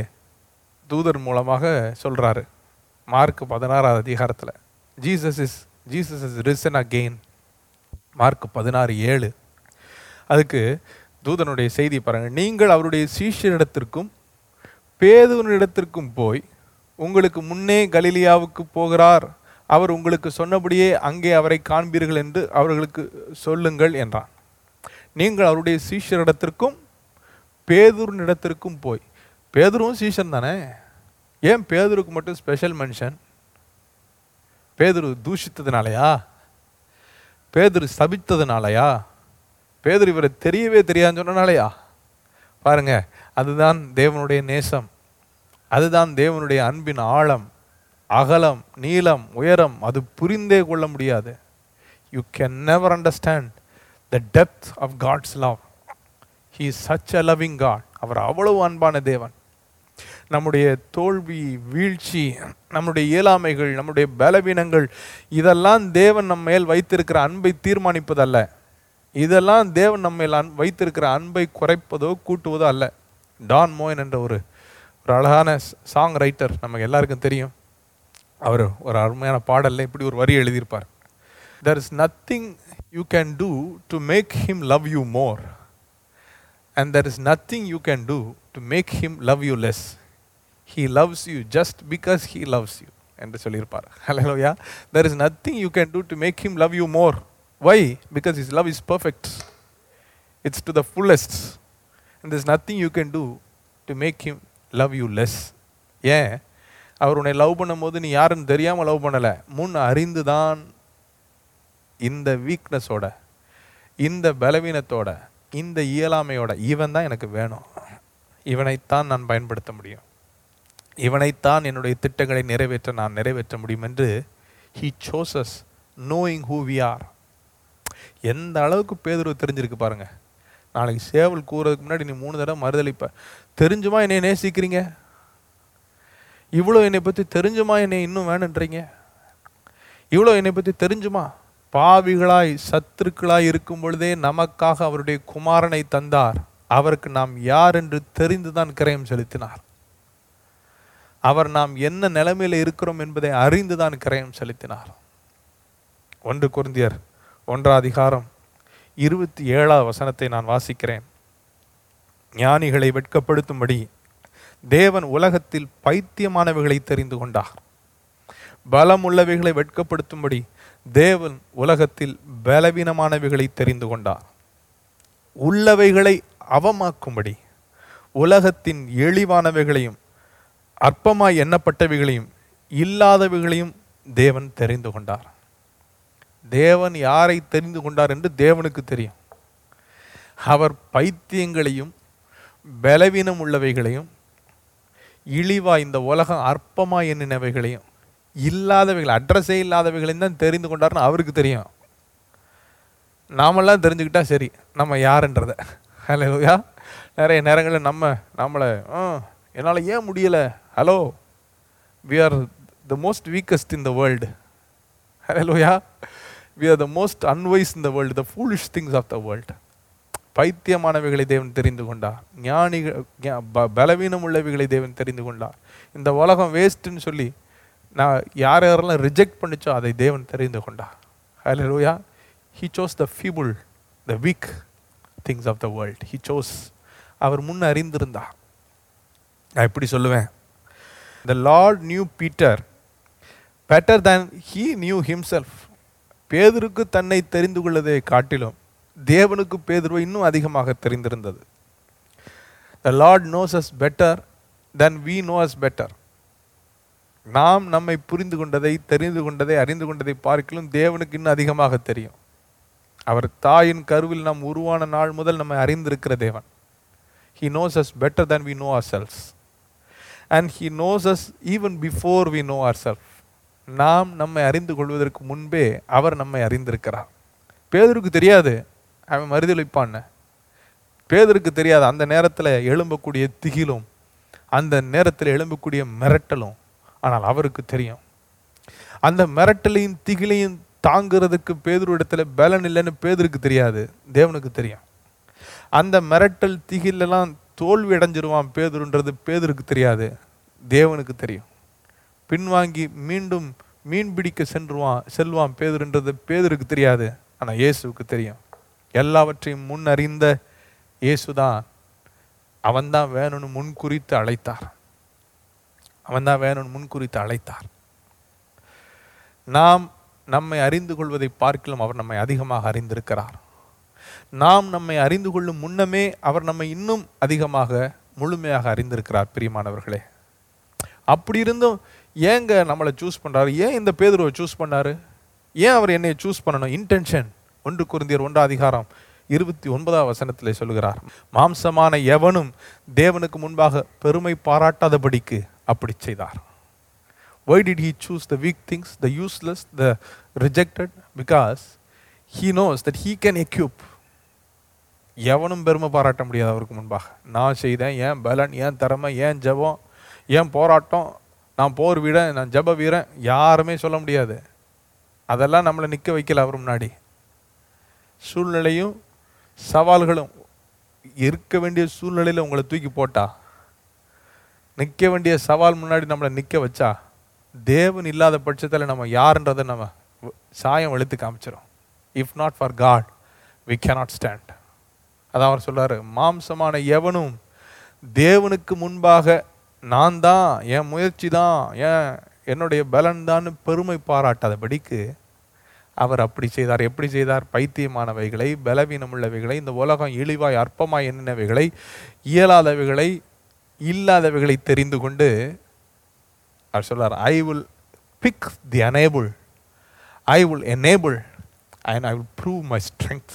தூதர் மூலமாக சொல்கிறாரு. மார்க் பதினாறாவது அதிகாரத்தில் Jesus is Jesus is risen again. Mark பதினாறு ஏழு. அதுக்கு தூதனுடைய செய்தி பாருங்கள். நீங்கள் அவருடைய சீஷரிடத்திற்கும் பேதுவனிடத்திற்கும் போய், உங்களுக்கு முன்னே கலிலியாவுக்கு போகிறார், அவர் உங்களுக்கு சொன்னபடியே அங்கே அவரை காண்பீர்கள் என்று அவர்களுக்கு சொல்லுங்கள் என்றான். நீங்கள் அவருடைய சீஷரிடத்திற்கும் பேதுருனிடத்திற்கும் போய். பேதுருவும் சீஷன் தானே, ஏன் பேதுருக்கு மட்டும் ஸ்பெஷல் மென்ஷன்? பேதுரு தூஷித்ததுனாலையா? பேதுரு சபித்ததுனாலையா? பேதுரு இவரை தெரியவே தெரியாதுன்னு சொன்னனாலையா? பாருங்க, அதுதான் தேவனுடைய நேசம், அதுதான் தேவனுடைய அன்பின் ஆழம், அகலம், நீளம், உயரம். அது புரிந்தே கொள்ள முடியாது. You can never understand the depth of God's love. He is such a loving God. அவர் அவ்வளவு அன்பான தேவன். நம்முடைய தோல்வி, வீழ்ச்சி, நம்முடைய இயலாமைகள், நம்முடைய பலவீனங்கள், இதெல்லாம் தேவன் நம்ம மேல் வைத்திருக்கிற அன்பை தீர்மானிப்பதல்ல. இதெல்லாம் தேவன் நம்ம மேல் வைத்திருக்கிற அன்பை குறைப்பதோ கூட்டுவதோ அல்ல. டான் மோயன் என்ற ஒரு ஒரு அழகான சாங் ரைட்டர், நமக்கு எல்லாருக்கும் தெரியும். அவர் ஒரு அருமையான பாடலில் இப்படி ஒரு வரி எழுதியிருப்பார். There is nothing you can do to make him love you more, and there is nothing you can do to make him love you less. He loves you just because he loves you என்று சொல்லியிருப்பார். ஹல்லேலூயா. There is nothing you can do to make him love you more. Why? Because his love is perfect. It's to the fullest. And there is nothing you can do to make him love you less. Yeah. அவர் உன்னை love பண்ணும் போது நீ யாருன்னு தெரியாமல் love பண்ணலை, முன் அறிந்து தான். இந்த வீக்னஸோட, இந்த பலவீனத்தோட, இந்த இயலாமையோட, இவன் தான் எனக்கு வேணும், இவனைத்தான் நான் பயன்படுத்த முடியும், இவனைத்தான் என்னுடைய திட்டங்களை நிறைவேற்ற நான் நிறைவேற்ற முடியும் என்று he chooses knowing who we are. எந்த அளவுக்கு பேதுருவை தெரிஞ்சிருக்கு பாருங்க. நாளைக்கு சேவல் கூறதுக்கு முன்னாடி நீ மூணு தடவை மறுதளிப்ப, தெரிஞ்சுமா என்னை நேசிக்கிறீங்க, இவ்வளோ என்னை பற்றி தெரிஞ்சுமா என்னை இன்னும் வேணுன்றீங்க, இவ்வளோ என்னை பற்றி தெரிஞ்சுமா? பாவிகளாய் சத்துருக்களாய் இருக்கும் பொழுதே நமக்காக அவருடைய குமாரனை தந்தார். அவருக்கு நாம் யார் என்று தெரிந்துதான் கிரயம் செலுத்தினார். அவர் நாம் என்ன நிலைமையில் இருக்கிறோம் என்பதை அறிந்துதான் கிரயம் செலுத்தினார். ஒன்று கொரிந்தியர் ஒன்றாம் அதிகாரம் இருபத்தி ஏழாவது வசனத்தை நான் வாசிக்கிறேன். ஞானிகளை வெட்கப்படுத்தும்படி தேவன் உலகத்தில் பைத்தியமானவைகளை தெரிந்து கொண்டார். பலமுள்ளவைகளை வெட்கப்படுத்தும்படி தேவன் உலகத்தில் பலவீனமானவைகளை தெரிந்து கொண்டார். உள்ளவைகளை அவமாக்கும்படி உலகத்தின் எளிவானவைகளையும் அற்பமாய் எண்ணப்பட்டவைகளையும் இல்லாதவைகளையும் தேவன் தெரிந்து கொண்டார். தேவன் யாரை தெரிந்து கொண்டார் என்று தேவனுக்கு தெரியும். அவர் பைத்தியங்களையும் பலவீனம் உள்ளவைகளையும் இழிவாக இந்த உலகம் அற்பமாக எண்ணினவைகளையும் இல்லாதவைகள் அட்ரஸே இல்லாதவைகளையும் தான் தெரிந்து கொண்டாருன்னு அவருக்கு தெரியும். நாமெல்லாம் தெரிஞ்சுக்கிட்டா சரி நம்ம யாருன்றதை. ஹலோ யா, நிறைய நேரங்களில் நம்ம நம்மளை என்னால் ஏன் முடியலை, hello we are the most weakest in the world. Hello yeah, we are the most unwise in the world, the foolish things of the world. பைத்தியமானவைகளை தேவன் தெரிந்து கொண்டார். ஞானிகள் பலவீனம் உள்ளவைகளை தேவன் தெரிந்து கொண்டார். இந்த உலகம் வேஸ்ட்டுன்னு சொல்லி நான் யார் யாரெல்லாம் ரிஜெக்ட் பண்ணிச்சோ அதை தேவன் தெரிந்து கொண்டார். ஹல்லேலூயா. He chose the feeble, the weak things of the world. He chose. அவர் முன்ன அறிந்திருந்தார். நான் எப்படி சொல்லுவேன், The Lord knew Peter better than he knew himself. பேதுருக்கு தன்னை தெரிந்து கொள்ளதை காட்டிலும் தேவனுக்கு பேதுருவை இன்னும் அதிகமாக தெரிந்திருந்தது. The Lord knows us better than we know us better. நாம் நம்மை புரிந்து கொண்டதை தெரிந்து கொண்டதை அறிந்து கொண்டதை பார்க்கலும் தேவனுக்கு இன்னும் அதிகமாக தெரியும். அவர் தாயின் கருவில் நாம் உருவான நாள் முதல் நம்மை அறிந்திருக்கிற தேவன். He knows us better than we know ourselves. And He knows us even before we know ourselves. நாம் நம்மை அறிந்து கொள்வதற்கு முன்பே அவர் நம்மை அறிந்திருக்கிறார். பேதுருக்கு தெரியாது அவன் மறுதளிப்பான்னு. பேதுருக்கு தெரியாது அந்த நேரத்தில் எழும்பக்கூடிய திகிலும் அந்த நேரத்தில் எழும்பக்கூடிய மிரட்டலும். ஆனால் அவருக்கு தெரியும். அந்த மிரட்டலையும் திகிலையும் தாங்கிறதுக்கு பேதுரு இடத்துல பலன் இல்லைன்னு பேதுருக்கு தெரியாது, தேவனுக்கு தெரியும். அந்த மிரட்டல் திகிலெல்லாம் தோல்வி அடைஞ்சிருவான் பேதுருன்றது பேதுருக்கு தெரியாது, தேவனுக்கு தெரியும். பின்வாங்கி மீண்டும் மீன்பிடிக்க சென்றுவான் செல்வான் பேதுருன்றது பேதுருக்கு தெரியாது, ஆனால் இயேசுவுக்கு தெரியும். எல்லாவற்றையும் முன் அறிந்த இயேசுதான் அவன்தான் வேணும்னு முன்குறித்து அழைத்தார். அவன்தான் வேணும்னு முன்குறித்து அழைத்தார். நாம் நம்மை அறிந்து கொள்வதை பார்க்கலாம் அவர் நம்மை அதிகமாக அறிந்திருக்கிறார். நாம் நம்மை அறிந்து கொள்ளும் முன்னமே அவர் நம்மை இன்னும் அதிகமாக முழுமையாக அறிந்திருக்கிறார். பிரியமானவர்களே, அப்படி இருந்தும் ஏங்க நம்மளை சூஸ் பண்ணுறாரு, ஏன் இந்த பேதுருவை சூஸ் பண்ணாரு, ஏன் அவர் என்னை சூஸ் பண்ணணும்? இன்டென்ஷன். ஒன்று கொரிந்தியர் ஒன்றாம் அதிகாரம் இருபத்தி ஒன்பதாம் வசனத்தில் சொல்கிறார், மாம்சமான எவனும் தேவனுக்கு முன்பாக பெருமை பாராட்டாதபடிக்கு அப்படி செய்தார். Why did He choose the weak things, the useless, the rejected? Because He knows that He can equip. எவனும் பெருமை பாராட்ட முடியாது அவருக்கு முன்பாக. நான் செய்தேன், ஏன் பலன், ஏன் திறமை, ஏன் ஜபம், ஏன் போராட்டம், நான் போர் வீரன், நான் ஜப வீரன், யாருமே சொல்ல முடியாது. அதெல்லாம் நம்மளை நிற்க வைக்கல அவர் முன்னாடி. சூழ்நிலையும் சவால்களும் இருக்க வேண்டிய சூழ்நிலையில் உங்களை தூக்கி போட்டா, நிற்க வேண்டிய சவால் முன்னாடி நம்மளை நிற்க வச்சா, தேவன் இல்லாத பட்சத்தில் நம்ம யாருன்றதை நம்ம சாயம் எழுத்து காமிச்சிடும். If not for God we cannot stand. அதான் அவர் சொல்கிறாரு, மாம்சமான எவனும் தேவனுக்கு முன்பாக நான் தான், என் முயற்சி தான், என் என்னுடைய பலன்தான்னு பெருமை பாராட்டாதபடிக்கு அவர் அப்படி செய்தார். எப்படி செய்தார்? பைத்தியமானவைகளை, பலவீனமுள்ளவைகளை, இந்த உலகம் இழிவாய் அற்பமாய் எண்ணினவைகளை, இயலாதவைகளை, இல்லாதவைகளை தெரிந்து கொண்டு அவர் சொல்றார், I will pick the unable, I will enable and I will prove my strength.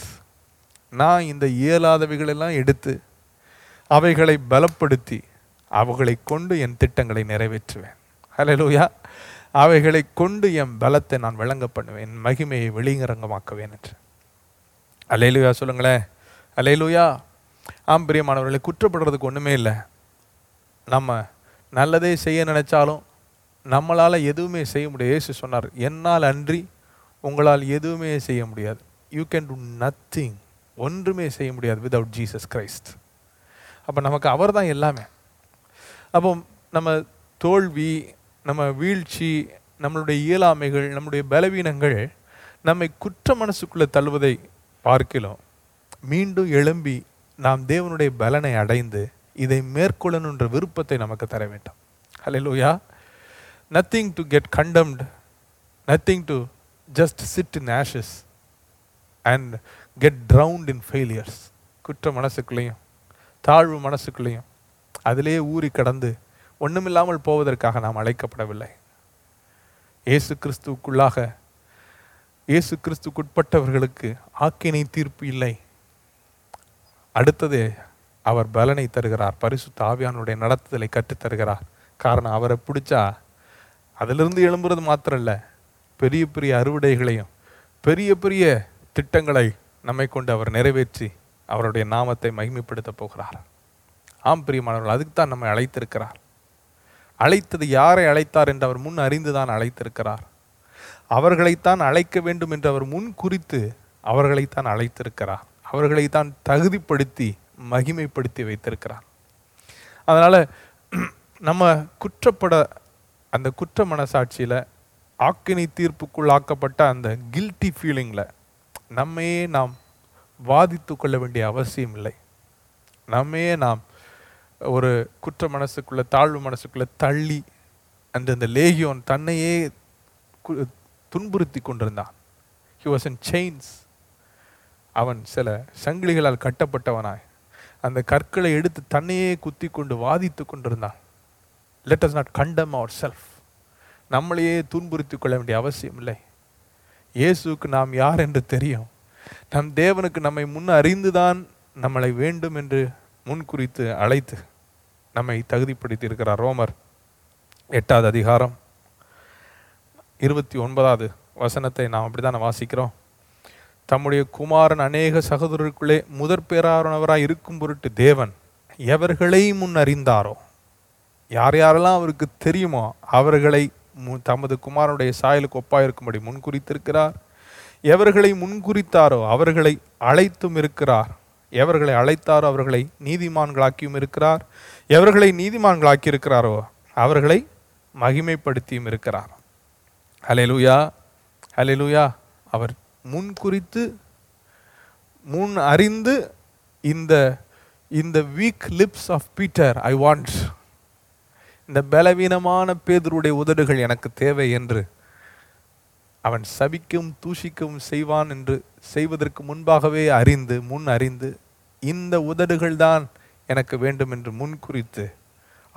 நான் இந்த இயலாதவைகளெல்லாம் எடுத்து அவைகளை பலப்படுத்தி அவைகளை கொண்டு என் திட்டங்களை நிறைவேற்றுவேன். ஹல்லேலூயா. அவைகளை கொண்டு என் பலத்தை நான் விளங்க பண்ணுவேன், என் மகிமையை வெளியரங்கமாக்குவேன் என்று. ஹல்லேலூயா சொல்லுங்களேன். ஹல்லேலூயா. ஆம் பிரியமானவர்களை, குற்றப்படுறதுக்கு ஒன்றுமே இல்லை. நம்ம நல்லதே செய்ய நினச்சாலும் நம்மளால் எதுவுமே செய்ய முடியாது. இயேசு சொன்னார், என்னால் அன்றி உங்களால் எதுவுமே செய்ய முடியாது. You can do nothing. ஒன்றுமே செய்ய முடியாது வித்வுட் ஜீசஸ் கிரைஸ்ட். அப்போ நமக்கு அவர் தான் எல்லாமே. அப்போ நம்ம தோல்வி, நம்ம வீழ்ச்சி, நம்மளுடைய இயலாமைகள், நம்முடைய பலவீனங்கள் நம்மை குற்ற மனசுக்குள்ளே தள்ளுவதை பார்க்கலாம். மீண்டும் எழும்பி நாம் தேவனுடைய பலனை அடைந்து இதை மேற்கொள்ளணுன்ற விருப்பத்தை நமக்கு தர வேண்டும். ஹல்லேலூயா. Nothing to get condemned, nothing to just sit in ashes and get drowned in failures. குற்ற மனசுக்குள்ளேயும் தாழ்வு மனசுக்குள்ளேயும் அதிலேயே ஊறி கடந்து ஒன்றுமில்லாமல் போவதற்காக நாம் அழைக்கப்படவில்லை. இயேசு கிறிஸ்துவுக்குள்ளாக இயேசு கிறிஸ்துக்குட்பட்டவர்களுக்கு ஆக்கினை தீர்ப்பு இல்லை. அடுத்தது அவர் பலனை தருகிறார், பரிசுத்த ஆவியானுடைய நடத்துதலை கற்றுத்தருகிறார். காரணம், அவரை பிடிச்சா அதிலிருந்து எழும்புறது மாத்திரம் இல்லை, பெரிய பெரிய அறுவடைகளையும் பெரிய பெரிய திட்டங்களை நம்மை கொண்டு அவர் நிறைவேற்றி அவருடைய நாமத்தை மகிமைப்படுத்த போகிறார். ஆம் பிரியமானவர்கள், அதுக்குத்தான் நம்மை அழைத்திருக்கிறார். அழைத்தது யாரை அழைத்தார் என்று அவர் முன் அறிந்துதான் அழைத்திருக்கிறார். அவர்களைத்தான் அழைக்க வேண்டும் என்று அவர் முன் குறித்து அவர்களைத்தான் அழைத்திருக்கிறார். அவர்களைத்தான் தகுதிப்படுத்தி மகிமைப்படுத்தி வைத்திருக்கிறார். அதனால் நம்ம குற்றப்பட அந்த குற்ற மனசாட்சியில் ஆக்கினை தீர்ப்புக்குள் ஆக்கப்பட்ட அந்த கில்ட்டி ஃபீலிங்கில் நம்மையே நாம் வாதித்து கொள்ள வேண்டிய அவசியம் இல்லை. நம்மையே நாம் ஒரு குற்ற மனசுக்குள்ளே தாழ்வு மனசுக்குள்ளே தள்ளி அந்த அந்த லேகியோன் தன்னையே துன்புறுத்தி கொண்டிருந்தான். He was in chains. அவன் சில சங்கிலிகளால் கட்டப்பட்டவனாய் அந்த கற்களை எடுத்து தன்னையே குத்தி கொண்டு வாதித்து கொண்டிருந்தான். லெட் அஸ் நாட் கண்டம் அவர் செல்ஃப். நம்மளையே துன்புறுத்தி கொள்ள வேண்டிய அவசியம் இல்லை. இயேசுக்கு நாம் யார் என்று தெரியும். நம் தேவனுக்கு நம்மை முன் அறிந்துதான் நம்மளை வேண்டும் என்று முன்குறித்து அழைத்து நம்மை தகுதிப்படுத்தி இருக்கிறார். ரோமர் எட்டாவது அதிகாரம் இருபத்தி ஒன்பதாவது வசனத்தை நாம் அப்படி தான் வாசிக்கிறோம். தம்முடைய குமாரன் அநேக சகோதரருக்குள்ளே முதற் பேரானவராய் இருக்கும் பொருட்டு தேவன் எவர்களை முன் அறிந்தாரோ, யார் யாரெல்லாம் அவருக்கு தெரியுமோ அவர்களை தமது குமாரனுடைய சாயலுக்கு ஒப்பாயிருக்கும்படி முன்குறித்திருக்கிறார். எவர்களை முன்குறித்தாரோ அவர்களை அழைத்தும் இருக்கிறார். எவர்களை அழைத்தாரோ அவர்களை நீதிமான்களாக்கியும் இருக்கிறார். எவர்களை நீதிமான்களாக்கி இருக்கிறாரோ அவர்களை மகிமைப்படுத்தியும் இருக்கிறார். ஹல்லேலூயா, ஹல்லேலூயா. அவர் முன்குறித்து முன் அறிந்து இந்த இந்த weak lips of Peter I want, இந்த பலவீனமான பேதுருடைய உதடுகள் எனக்கு தேவை என்று அவன் சபிக்கும் தூஷிக்கவும் செய்வான் என்று செய்வதற்கு முன்பாகவே அறிந்து முன் அறிந்து இந்த உதடுகள்தான் எனக்கு வேண்டும் என்று முன்குறித்து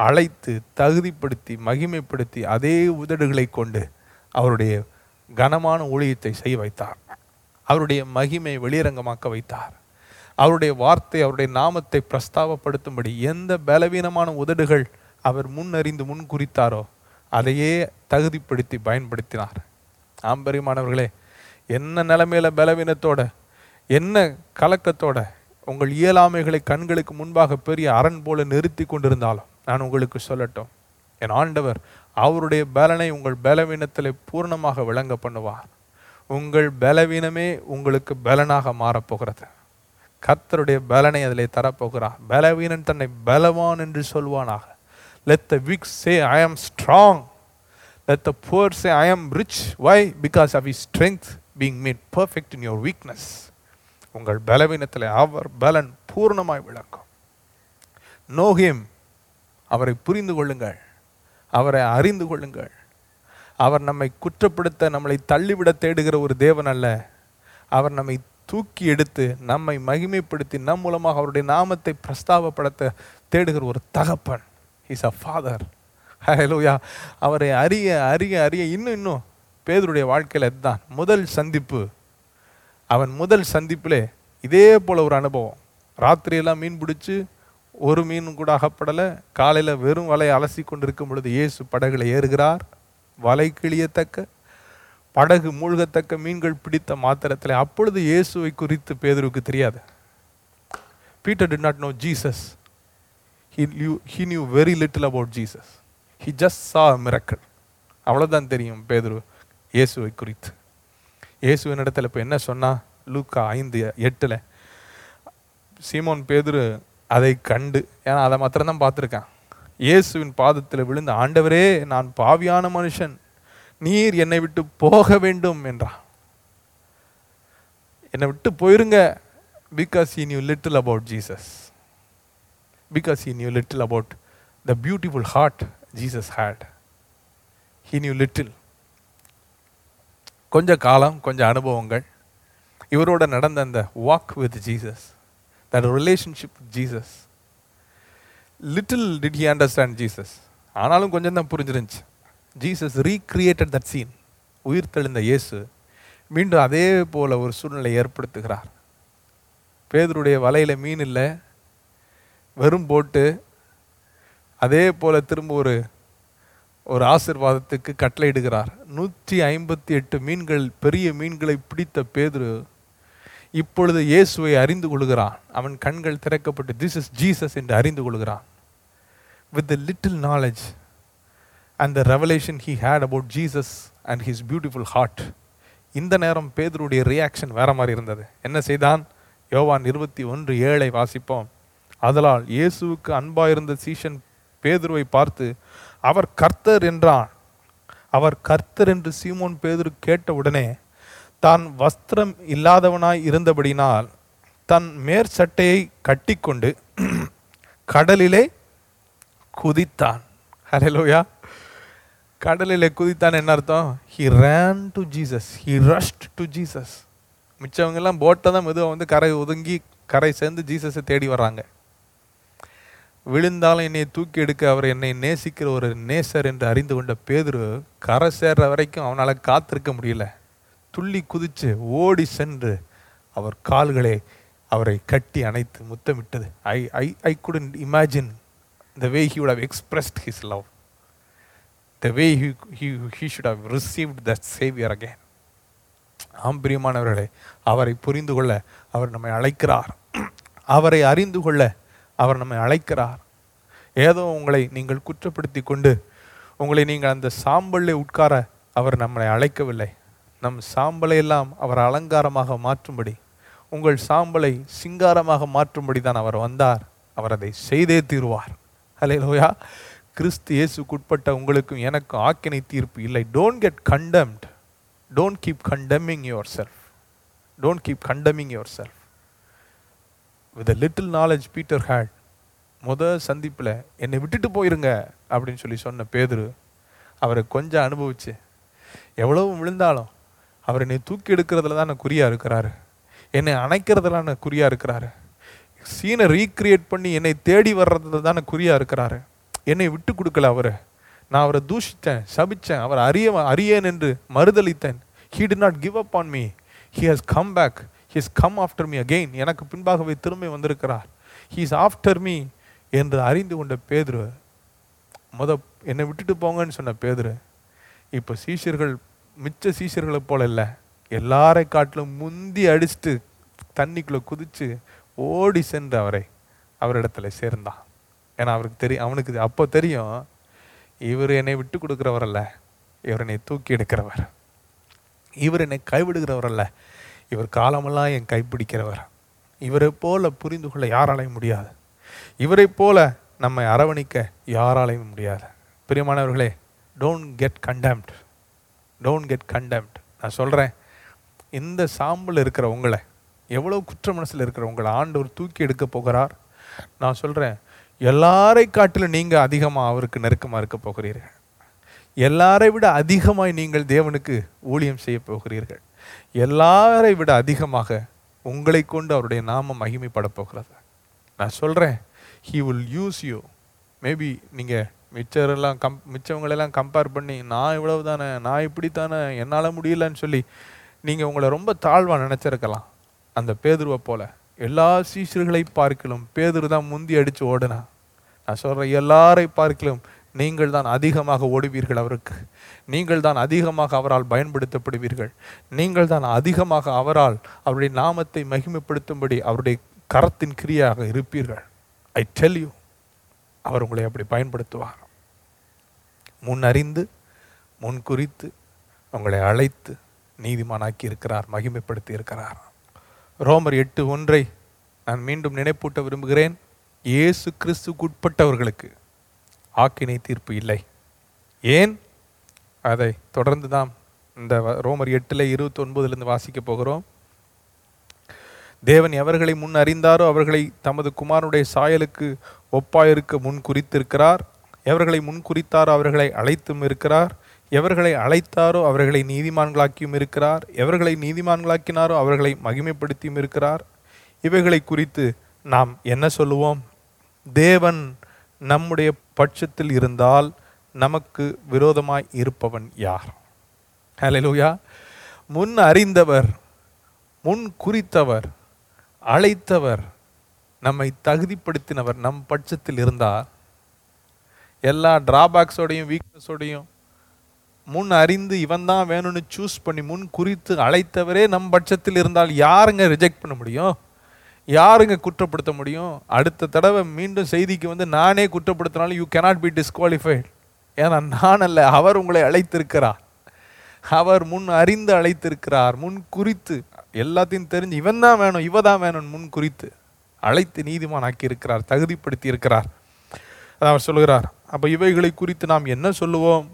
அழைத்து தகுதிப்படுத்தி மகிமைப்படுத்தி அதே உதடுகளை கொண்டு அவருடைய கனமான ஊழியத்தை செய்ய வைத்தார். அவருடைய மகிமை வெளியரங்கமாக்க வைத்தார். அவருடைய வார்த்தை அவருடைய நாமத்தை பிரஸ்தாபப்படுத்தும்படி எந்த பலவீனமான உதடுகள் அவர் முன்னறிந்து முன் குறித்தாரோ அதையே தகுதிப்படுத்தி பயன்படுத்தினார். ஆம்பரியமானவர்களே, என்ன நிலைமையில பலவீனத்தோட என்ன கலக்கத்தோட உங்கள் இயலாமைகளை கண்களுக்கு முன்பாக பெரிய அரண் போல நிறுத்தி கொண்டிருந்தாலும் நான் உங்களுக்கு சொல்லட்டும், என் ஆண்டவர் அவருடைய பலனை உங்கள் பலவீனத்தில் பூர்ணமாக விளங்க பண்ணுவார். உங்கள் பலவீனமே உங்களுக்கு பலனாக மாறப்போகிறது. கர்த்தருடைய பலனை அதிலே தரப்போகிறார். பலவீனன் தன்னை பலவான் என்று சொல்வானாக. Let the weak say, I am strong. Let the poor say, I am rich. Why? Because of his strength being made perfect in your weakness. உங்கள் பலவீனத்தில் அவர் பலன் பூர்ணமாய் விளங்கும். Know him. அவரை புரிந்து கொள்ளுங்கள். அவரை அறிந்து கொள்ளுங்கள். அவர் நம்மை குற்றப்படுத்த நம்மளை தள்ளிவிட தேடுகிற ஒரு தேவன் அல்ல. அவர் நம்மை தூக்கி எடுத்து நம்மை மகிமைப்படுத்தி நம் மூலமாக அவருடைய நாமத்தை பிரஸ்தாபப்படுத்த தேடுகிற ஒரு தகப்பன். Is a father. ஹலோயா. அவரை அறிய அறிய அறிய இன்னும் இன்னும் பேதுருடைய வாழ்க்கையில் அதுதான் முதல் சந்திப்பு. அவன் முதல் சந்திப்பிலே இதே போல் ஒரு அனுபவம். ராத்திரியெல்லாம் மீன் பிடிச்சி ஒரு மீனும் கூட அகப்படலை. காலையில் வெறும் வலையை அலசி கொண்டு இருக்கும் பொழுது இயேசு படகுல ஏறுகிறார். வலை கிழியத்தக்க படகு மூழ்கத்தக்க மீன்கள் பிடித்த மாத்திரத்தில் அப்பொழுது இயேசுவை குறித்து பேதுருக்கு தெரியாது. Peter did not know Jesus. He knew, he knew very little about Jesus. He just saw a miracle. அவ்வளோதான் தெரியும் பேதுரு இயேசுவை குறித்து. இயேசுவின் இடத்துல இப்போ என்ன சொன்னால், லூக்கா ஐந்து எட்டில் சீமோன் பேதுரு அதை கண்டு, ஏன்னா அதை மாத்திரம்தான் பார்த்துருக்கான், இயேசுவின் பாதத்தில் விழுந்து, ஆண்டவரே நான் பாவியான மனுஷன், நீர் என்னை விட்டு போக வேண்டும் என்றான். என்னை விட்டு போயிருங்க. Because he knew little about Jesus. Because he knew little about the beautiful heart Jesus had. He knew little. கொஞ்ச காலம், கொஞ்ச அனுபவங்கள், இவரோட நடந்த அந்த walk with Jesus, that relationship with Jesus. Little did he understand Jesus. ஆனாலும் கொஞ்சம் தான் புரிஞ்சிருந்துச்சு. Jesus recreated that scene. உயிர் தெழுந்த இயேசு மீண்டும் அதே போல் ஒரு சூழ்நிலை ஏற்படுத்துகிறார். பேதுருடைய வலையில் மீன் இல்லை, வெறும் போட்டு அதே போல் திரும்ப ஒரு ஒரு ஆசிர்வாதத்துக்கு கட்டளையிடுகிறார். நூற்றி ஐம்பத்தி எட்டு மீன்கள் பெரிய மீன்களை பிடித்த பேதுரு இப்பொழுது இயேசுவை அறிந்து கொள்கிறான். அவன் கண்கள் திறக்கப்பட்டு திஸ் இஸ் ஜீசஸ் என்று அறிந்து கொள்கிறான். With the little knowledge and the revelation he had about Jesus and his beautiful heart. இந்த நேரம் பேதுருடைய ரியாக்ஷன் வேற மாதிரி இருந்தது. என்ன செய்தான்? யோவான் இருபத்தி ஒன்று ஏழை வாசிப்போம். அதனால் இயேசுவுக்கு அன்பாயிருந்த சீஷன் பேதுருவை பார்த்து அவர் கர்த்தர் என்றான். அவர் கர்த்தர் என்று சீமோன் பேதுரு கேட்டவுடனே தான் வஸ்திரம் இல்லாதவனாய் இருந்தபடினால் தன் மேற்சட்டையை கட்டிக்கொண்டு கடலிலே குதித்தான். ஹல்லேலூயா. கடலிலே குதித்தான். என்ன அர்த்தம்? He ran to Jesus, he rushed to Jesus. மிச்சவங்கெல்லாம் போட்டை தான் மெதுவாக வந்து கரை ஒதுங்கி கரை சேர்ந்து ஜீசஸை தேடி வர்றாங்க. விழுந்தாலும் என்னை தூக்கி எடுக்க அவர் என்னை நேசிக்கிற ஒரு நேசர் என்று அறிந்து கொண்ட பேதுரு கரை சேர்ற வரைக்கும் அவனால் காத்திருக்க முடியல. துள்ளி குதித்து ஓடி சென்று அவர் கால்களை அவரை கட்டி அணைத்து முத்தமிட்டது. ஐ ஐ ஐ couldn't imagine the way he would have expressed his love, the way he he, he should have received that savior again. ஆம் பிரியமானவர்களே, அவரை புரிந்து கொள்ள அவர் நம்மை அழைக்கிறார். அவரை அறிந்து கொள்ள அவர் நம்மை அழைக்கிறார். ஏதோ உங்களை நீங்கள் குற்றப்படுத்தி கொண்டு உங்களை நீங்கள் அந்த சாம்பலை உட்கார அவர் நம்மளை அழைக்கவில்லை. நம் சாம்பலை எல்லாம் அவர் அலங்காரமாக மாற்றும்படி, உங்கள் சாம்பலை சிங்காரமாக மாற்றும்படி தான் அவர் வந்தார். அவர் அதை செய்தே தீர்வார். ஹல்லேலூயா. கிறிஸ்து இயேசுக்குட்பட்ட உங்களுக்கும் எனக்கும் ஆக்கினை தீர்ப்பு இல்லை. Don't get condemned. Don't keep condemning yourself. Don't keep condemning yourself. With a little knowledge Peter had. முதல் சந்திப்பில் என்னை விட்டுட்டு போயிருங்க அப்படின்னு சொல்லி சொன்ன பேதுரு அவரை கொஞ்சம் அனுபவிச்சு, எவ்வளவு விழுந்தாலும் அவர் என்னை தூக்கி எடுக்கிறதுல தான் நான் குறியாக இருக்கிறாரு, என்னை அணைக்கிறதுல நான் குறியாக இருக்கிறாரு, சீனை ரீக்ரியேட் பண்ணி என்னை தேடி வர்றதுல தான் நான் குறியாக இருக்கிறாரு, என்னை விட்டு கொடுக்கல அவர், நான் அவரை தூஷித்தேன், சபித்தேன், அவர் அறிய அறியேன் என்று மறுதளித்தேன். He did not give up on me. He has come back. He has come after me again. எனக்கு பின்பாகவே திரும்பி வந்திருக்கிறார். ஹீ இஸ் ஆஃப்டர் மீ என்று அறிந்து கொண்ட பேதுரு, முத என்னை விட்டுட்டு போங்கன்னு சொன்ன பேதுரு இப்போ சீஷர்கள் மிச்ச சீஷர்களை போல இல்லை, எல்லாரை காட்டிலும் முந்தி அடிச்சுட்டு தண்ணிக்குள்ளே குதித்து ஓடி சென்று அவரை அவரிடத்துல சேர்ந்தான். ஏன்னா அவருக்கு தெரியும், அவனுக்கு அப்போ தெரியும், இவர் என்னை விட்டு கொடுக்குறவர் அல்ல, இவர் என்னை தூக்கி எடுக்கிறவர், இவர் என்னை கைவிடுகிறவர் அல்ல, இவர் காலமெல்லாம் என் கைப்பிடிக்கிறவர், இவரை போல புரிந்து கொள்ள யாராலையும் முடியாது, இவரை போல நம்மை அரவணிக்க யாராலையும் முடியாது. பிரியமானவர்களே, don't get condemned. Don't get condemned. நான் சொல்கிறேன், இந்த சாம்பல் இருக்கிற உங்களை, எவ்வளோ குற்ற மனசில் இருக்கிற உங்களை ஆண்டவர் தூக்கி எடுக்க போகிறார். நான் சொல்கிறேன், எல்லாரை காட்டிலும் நீங்கள் அதிகமாக அவருக்கு நெருக்கமாக இருக்க போகிறீர்கள். எல்லாரை விட அதிகமாய் நீங்கள் தேவனுக்கு ஊழியம் செய்ய போகிறீர்கள். எல்லாரை விட அதிகமாக உங்களை கொண்டு அவருடைய நாமம் மகிமைப்பட போகிறது. நான் சொல்கிறேன், he will use you. Maybe நீங்கள் மிச்சரெல்லாம் கம் மிச்சவங்களெல்லாம் கம்பேர் பண்ணி நான் இவ்வளவு தானே, நான் இப்படி தானே, என்னால் முடியலன்னு சொல்லி நீங்கள் உங்களை ரொம்ப தாழ்வாக நினச்சிருக்கலாம். அந்த பேதுருவை போல் எல்லா சீஷர்களை பார்க்கலும் பேதுரு தான் முந்தி அடித்து ஓடுனா. நான் சொல்கிறேன், எல்லாரை பார்க்கலும் நீங்கள் தான் அதிகமாக ஓடுவீர்கள் அவருக்கு, நீங்கள் தான் அதிகமாக அவரால் பயன்படுத்தப்படுவீர்கள், நீங்கள் தான் அதிகமாக அவரால் அவருடைய நாமத்தை மகிமைப்படுத்தும்படி அவருடைய கரத்தின் கிரியாக இருப்பீர்கள். ஐ டெல் யூ, அவர் உங்களை அப்படி பயன்படுத்துவார். முன் அறிந்து முன் குறித்து உங்களை அழைத்து நீதிமானாக்கி இருக்கிறார், மகிமைப்படுத்தி இருக்கிறார். ரோமர் எட்டு ஒன்றை நான் மீண்டும் நினைப்பூட்ட விரும்புகிறேன். இயேசு கிறிஸ்துக்கு உட்பட்டவர்களுக்கு ஆக்கினை தீர்ப்பு இல்லை. ஏன்? அதை தொடர்ந்து தான் இந்த ரோமர் எட்டில் இருபத்தி ஒன்பதுலேருந்து வாசிக்க போகிறோம். தேவன் எவர்களை முன் அறிந்தாரோ அவர்களை தமது குமாரனுடைய சாயலுக்கு ஒப்பாயிருக்க முன் குறித்திருக்கிறார். எவர்களை முன் குறித்தாரோ அவர்களை அழைத்தும் இருக்கிறார். எவர்களை அழைத்தாரோ அவர்களை நீதிமான்களாக்கியும் இருக்கிறார். எவர்களை நீதிமான்களாக்கினாரோ அவர்களை மகிமைப்படுத்தியும் இருக்கிறார். இவைகளை குறித்து நாம் என்ன சொல்லுவோம்? தேவன் நம்முடைய பட்சத்தில் இருந்தால் நமக்கு விரோதமாய் இருப்பவன் யார்? ஹல்லேலூயா. முன் அறிந்தவர், முன் குறித்தவர், அழைத்தவர், நம்மை தகுதிப்படுத்தினவர் நம் பட்சத்தில் இருந்தால் எல்லா டிராபேக்ஸோடையும் வீக்னஸோடையும் முன் அறிந்து இவன் தான் வேணும்னு சூஸ் பண்ணி முன் குறித்து அழைத்தவரே நம் பட்சத்தில் இருந்தால் யாருங்க ரிஜெக்ட் பண்ண முடியும்? யாருங்க குற்றப்படுத்த முடியும்? அடுத்த தடவை மீண்டும் செய்திக்கு வந்து நானே குற்றப்படுத்தினாலும் யூ கேனாட் பி டிஸ்குவாலிஃபைட். ஏன்னா நான் அல்ல, அவர் உங்களை அழைத்திருக்கிறார். அவர் முன் அறிந்து அழைத்திருக்கிறார். முன் குறித்து எல்லாத்தையும் தெரிஞ்சு இவன் தான் வேணும் இவ தான் வேணும்னு முன் குறித்து அழைத்து நீதிமான் ஆக்கி இருக்கிறார், தகுதிப்படுத்தி இருக்கிறார். அவர் சொல்கிறார், அப்போ இவைகளை குறித்து நாம் என்ன சொல்லுவோம்?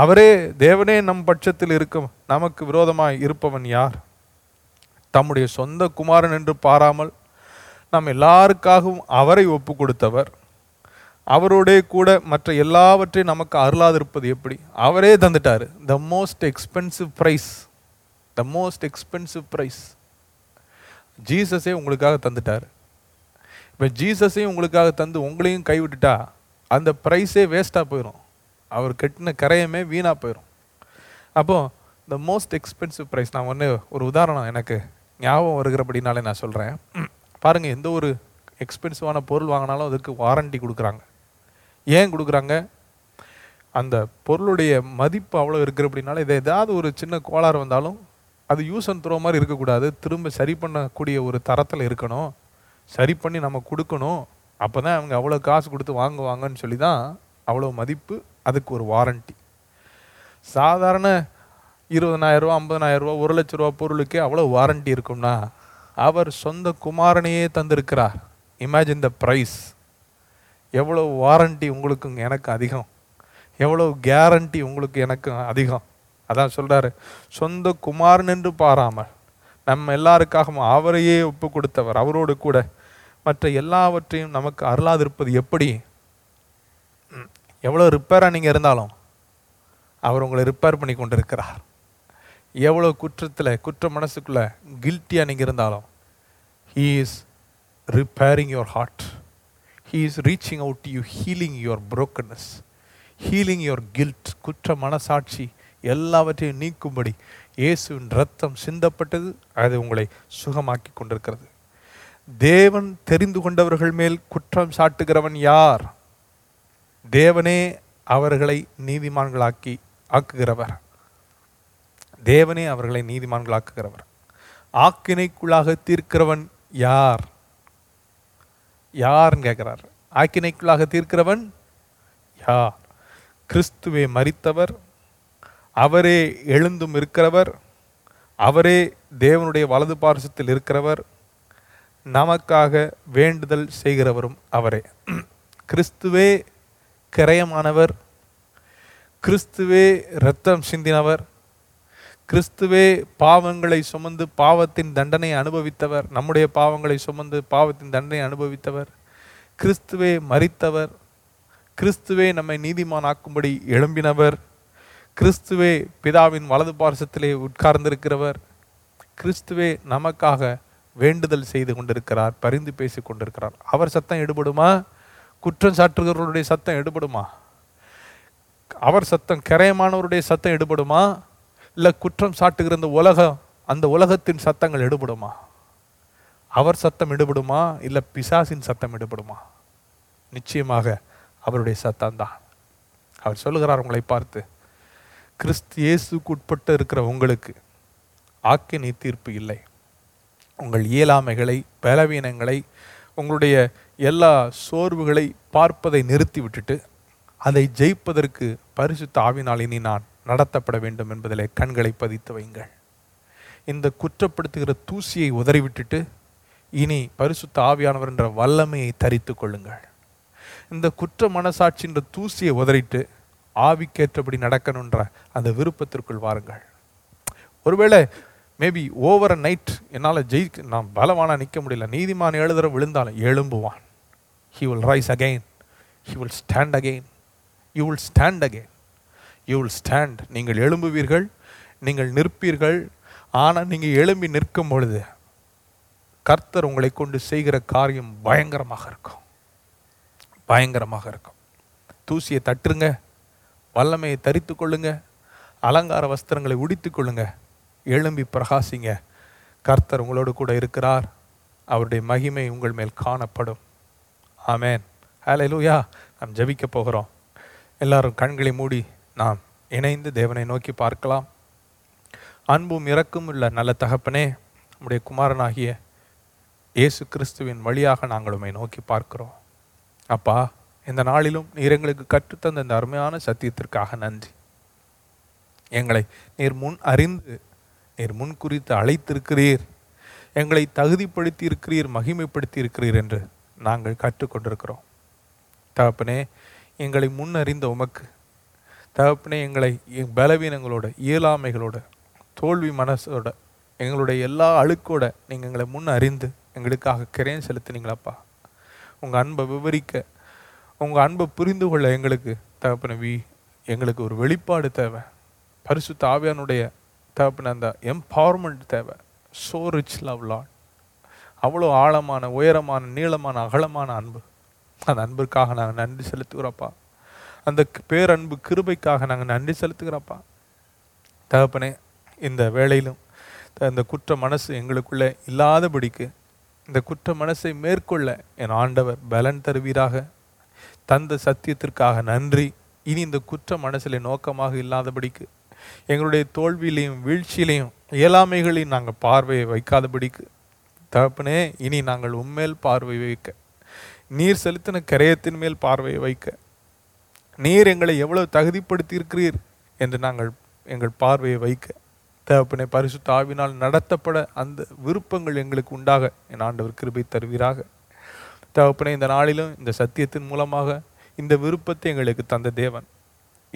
அவரே தேவனே நம் பட்சத்தில் இருக்கும் நமக்கு விரோதமாய் இருப்பவன் யார்? தம்முடைய சொந்த குமாரன் என்று பாராமல் நாம் எல்லாருக்காகவும் அவரை ஒப்பு கொடுத்தவர். அவரோட கூட மற்ற எல்லாவற்றையும் நமக்கு அருளாதிருப்பது எப்படி? அவரே தந்துட்டார். The most expensive price, the most expensive price ஜீசஸே உங்களுக்காக தந்துட்டார். இப்போ ஜீசஸையும் உங்களுக்காக தந்து உங்களையும் கைவிட்டுட்டா அந்த ப்ரைஸே வேஸ்ட்டாக போயிடும். அவர் கட்டின கரையமே வீணாக போயிடும். அப்போது த மோஸ்ட் எக்ஸ்பென்சிவ் ப்ரைஸ். நான் ஒன்று ஒரு உதாரணம் எனக்கு ஞாபகம் வருகிறபடினாலே நான் சொல்கிறேன். பாருங்கள், எந்த ஒரு எக்ஸ்பென்சிவான பொருள் வாங்கினாலும் அதுக்கு வாரண்டி கொடுக்குறாங்க. ஏன் கொடுக்குறாங்க? அந்த பொருளுடைய மதிப்பு அவ்வளோ இருக்கிறபடினால இதை ஏதாவது ஒரு சின்ன கோளாறு வந்தாலும் அது யூஸ் அண்ட் த்ரோ மாதிரி இருக்கக்கூடாது, திரும்ப சரி பண்ணக்கூடிய ஒரு தரத்தில் இருக்கணும், சரி பண்ணி நம்ம கொடுக்கணும். அப்போ தான் அவங்க அவ்வளோ காசு கொடுத்து வாங்குவாங்கன்னு சொல்லி தான் அவ்வளோ மதிப்பு, அதுக்கு ஒரு வாரண்டி. சாதாரண இருபதனாயிரரூவா ஐம்பதனாயிரரூவா ஒரு லட்ச ரூபா பொருளுக்கே அவ்வளோ வாரண்டி இருக்கும்னா அவர் சொந்த குமாரனையே தந்திருக்கிறார். Imagine the price. எவ்வளோ வாரண்டி உங்களுக்கு எனக்கு அதிகம், எவ்வளோ கேரண்டி உங்களுக்கு எனக்கு அதிகம். அதான் சொல்கிறாரு, சொந்த குமாரன் என்று பாராமல் நம்ம எல்லாருக்காகவும் அவரையே ஒப்பு கொடுத்தவர், அவரோடு கூட மற்ற எல்லாவற்றையும் நமக்கு அருளாதிருப்பது எப்படி? எவ்வளோ ரிப்பேராக நீங்கள் இருந்தாலும் அவர் உங்களை ரிப்பேர் பண்ணி கொண்டு இருக்கிறார். எவ்வளோ குற்றத்தில் குற்ற மனசுக்குள்ளே கில்ட்டியாக நீங்கள் இருந்தாலும் he is repairing your heart, he is reaching out to you, healing your brokenness, healing your guilt, குற்ற மனசாட்சி எல்லாவற்றையும் நீக்கும்படி இயேசுவின் ரத்தம் சிந்தப்பட்டது, அது உங்களை சுகமாக்கி கொண்டிருக்கிறது. தேவன் தெரிந்து கொண்டவர்கள் மேல் குற்றம் சாட்டுகிறவன் யார்? தேவனே அவர்களை நீதிமான்களாக்கி ஆக்குகிறவர். தேவனே அவர்களை நீதிமான்களாக்குகிறவர். ஆக்கினைக்குள்ளாக தீர்க்கிறவன் யார்? யார்ன்னு கேட்கிறார். ஆக்கினைக்குள்ளாக தீர்க்கிறவன் யார்? கிறிஸ்துவே மரித்தவர், அவரே எழுந்தும் இருக்கிறவர், அவரே தேவனுடைய வலது பார்சத்தில் இருக்கிறவர், நமக்காக வேண்டுதல் செய்கிறவரும் அவரே. கிறிஸ்துவே கிரயமானவர், கிறிஸ்துவே இரத்தம் சிந்தினவர், கிறிஸ்துவே பாவங்களை சுமந்து பாவத்தின் தண்டனை அனுபவித்தவர், நம்முடைய பாவங்களை சுமந்து பாவத்தின் தண்டனை அனுபவித்தவர், கிறிஸ்துவே மரித்தவர், கிறிஸ்துவே நம்மை நீதிமானாக்கும்படி எழும்பினவர், கிறிஸ்துவே பிதாவின் வலது பார்சத்திலே உட்கார்ந்திருக்கிறவர், கிறிஸ்துவே நமக்காக வேண்டுதல் செய்து கொண்டிருக்கிறார், பரிந்து பேசி கொண்டிருக்கிறார். அவர் சத்தம் எடுபடுமா? குற்றம் சாற்றுகிறவருடைய சத்தம் எடுபடுமா? அவர் சத்தம் கரையமானவருடைய சத்தம் எடுபடுமா? இல்லை குற்றம் சாட்டுகிற இந்த உலகம் அந்த உலகத்தின் சத்தங்கள் எடுபடுமா? அவர் சத்தம் எடுபடுமா? இல்லை பிசாசின் சத்தம் எடுபடுமா? நிச்சயமாக அவருடைய சத்தம் தான். அவர் சொல்லுகிறார் உங்களை பார்த்து, கிறிஸ்து இயேசுக்கு உட்பட்டு இருக்கிற உங்களுக்கு ஆக்கினை தீர்ப்பு இல்லை. உங்கள் இயலாமைகளை, பலவீனங்களை, உங்களுடைய எல்லா சோர்வுகளை பார்ப்பதை நிறுத்தி விட்டுட்டு அதை ஜெயிப்பதற்கு பரிசுத்த ஆவினால் இனி நான் நடத்தப்பட வேண்டும் என்பதிலே கண்களை பதித்து வைங்கள். இந்த குற்றப்படுத்துகிற தூசியை உதறிவிட்டுட்டு இனி பரிசுத்த ஆவியானவர் என்ற வல்லமையை தரித்து கொள்ளுங்கள். இந்த குற்ற மனசாட்சின்ற தூசியை உதறிட்டு ஆவிக்கேற்றபடி நடக்கணுன்ற அந்த விருப்பத்திற்குள் வாருங்கள். ஒருவேளை மேபி ஓவர் நைட் என்னால் ஜெயிக்க நான் பலவானாக நிற்க முடியல, நீதிமான் ஏழு தடவை விழுந்தாலும் எழும்புவான். He will rise again. He will stand again. You will stand again. You will stand. நீங்கள் எழும்புவீர்கள், நீங்கள் நிற்பீர்கள். ஆனால் நீங்கள் எழும்பி நிற்கும் பொழுது கர்த்தர் உங்களை கொண்டு செய்கிற காரியம் பயங்கரமாக இருக்கும், பயங்கரமாக இருக்கும். தூசியை தட்டுருங்க, வல்லமையை தரித்து கொள்ளுங்க, அலங்கார வஸ்திரங்களை உடித்து கொள்ளுங்க, எழும்பி பிரகாசிங்க. கர்த்தர் உங்களோடு கூட இருக்கிறார். அவருடைய மகிமை உங்கள் மேல் காணப்படும். ஆமேன். ஹல்லேலூயா. நாம் ஜெபிக்க போகிறோம். எல்லாரும் கண்களை மூடி நாம் இணைந்து தேவனை நோக்கி பார்க்கலாம். அன்பும் இரக்கமும் உள்ள நல்ல தகப்பனே, நம்முடைய குமாரனாகிய இயேசு கிறிஸ்துவின் வழியாக நாங்கள் உம்மை நோக்கி பார்க்கிறோம். அப்பா, இந்த நாளிலும் நீர் எங்களுக்கு கற்றுத்தந்த இந்த அருமையான சத்தியத்திற்காக நன்றி. எங்களை நீர் முன் அறிந்து நீர் முன் குறித்து அழைத்திருக்கிறீர், எங்களை தகுதிப்படுத்தி இருக்கிறீர், மகிமைப்படுத்தி இருக்கிறீர் என்று நாங்கள் கற்றுக்கொண்டிருக்கிறோம். தகப்பனே, எங்களை முன்னறிந்த உமக்கு தகப்பனே, எங்களை பலவீனங்களோட, இயலாமைகளோட, தோல்வி மனசோட, எங்களுடைய எல்லா அழுக்கோட நீங்கள் எங்களை முன் அறிந்து எங்களுக்காக கிரையம் செலுத்தினீங்களாப்பா. உங்கள் அன்பை விவரிக்க, உங்கள் அன்பை புரிந்து கொள்ள எங்களுக்கு தகப்பன வி எங்களுக்கு ஒரு வெளிப்பாடு தேவை. பரிசுத்த ஆவியானுடைய தகப்பன அந்த எம்பவர்மெண்ட் தேவை. So rich love Lord. அவ்வளோ ஆழமான, உயரமான, நீளமான, அகலமான அன்பு. அந்த அன்பிற்காக நாங்கள் நன்றி செலுத்துகிறோப்பா. அந்த பேரன்பு கிருபைக்காக நாங்கள் நன்றி செலுத்துகிறோப்பா. தகப்பனே, இந்த வேளையிலும் இந்த குற்ற மனசு எங்களுக்குள்ளே இல்லாதபடிக்கு, இந்த குற்ற மனசை மேற்கொள்ள என் ஆண்டவர் பலன் தருவீராக. தந்த சத்தியத்திற்காக நன்றி. இனி இந்த குற்ற மனசிலே நோக்கமாக இல்லாதபடிக்கு, எங்களுடைய தோல்வியிலையும் வீழ்ச்சியிலையும் இயலாமைகளையும் நாங்கள் பார்வையை வைக்காதபடிக்கு தகப்பனே, இனி நாங்கள் உம்மேல் பார்வை வைக்க, நீர் செலுத்தின கரையத்தின் மேல் பார்வையை வைக்க, நீர் எங்களை எவ்வளவு தகுதிப்படுத்தி இருக்கிறீர் என்று நாங்கள் எங்கள் பார்வையை வைக்க தகப்பனே, பரிசுத்த ஆவினால் நடத்தப்பட அந்த விருப்பங்கள் எங்களுக்கு உண்டாக என் ஆண்டவர் கிருபை தருவீராக. தகப்பனே, இந்த நாளிலும் இந்த சத்தியத்தின் மூலமாக இந்த விருப்பத்தை எங்களுக்கு தந்த தேவன்,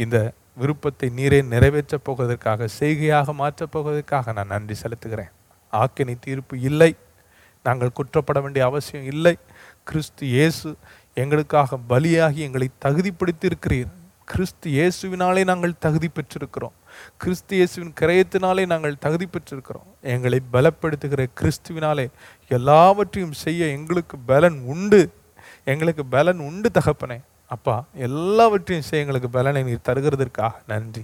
இந்த விருப்பத்தை நீரே நிறைவேற்றப் போவதற்காக, செய்கையாக மாற்றப் போவதற்காக நான் நன்றி செலுத்துகிறேன். ஆக்கினை தீர்ப்பு இல்லை, நாங்கள் குற்றப்பட வேண்டிய அவசியம் இல்லை. கிறிஸ்து இயேசு எங்களுக்காக பலியாகி எங்களை தகுதிப்படுத்தி இருக்கிறீர். கிறிஸ்து இயேசுவினாலே நாங்கள் தகுதி பெற்றிருக்கிறோம். கிறிஸ்து இயேசுவின் கிரயத்தினாலே நாங்கள் தகுதி பெற்றிருக்கிறோம். எங்களை பலப்படுத்துகிற கிறிஸ்துவினாலே எல்லாவற்றையும் செய்ய எங்களுக்கு பலன் உண்டு. எங்களுக்கு பலன் உண்டு தகப்பனே. அப்பா, எல்லாவற்றையும் செய்ய எங்களுக்கு பலனை நீர் தருகிறதற்காக நன்றி.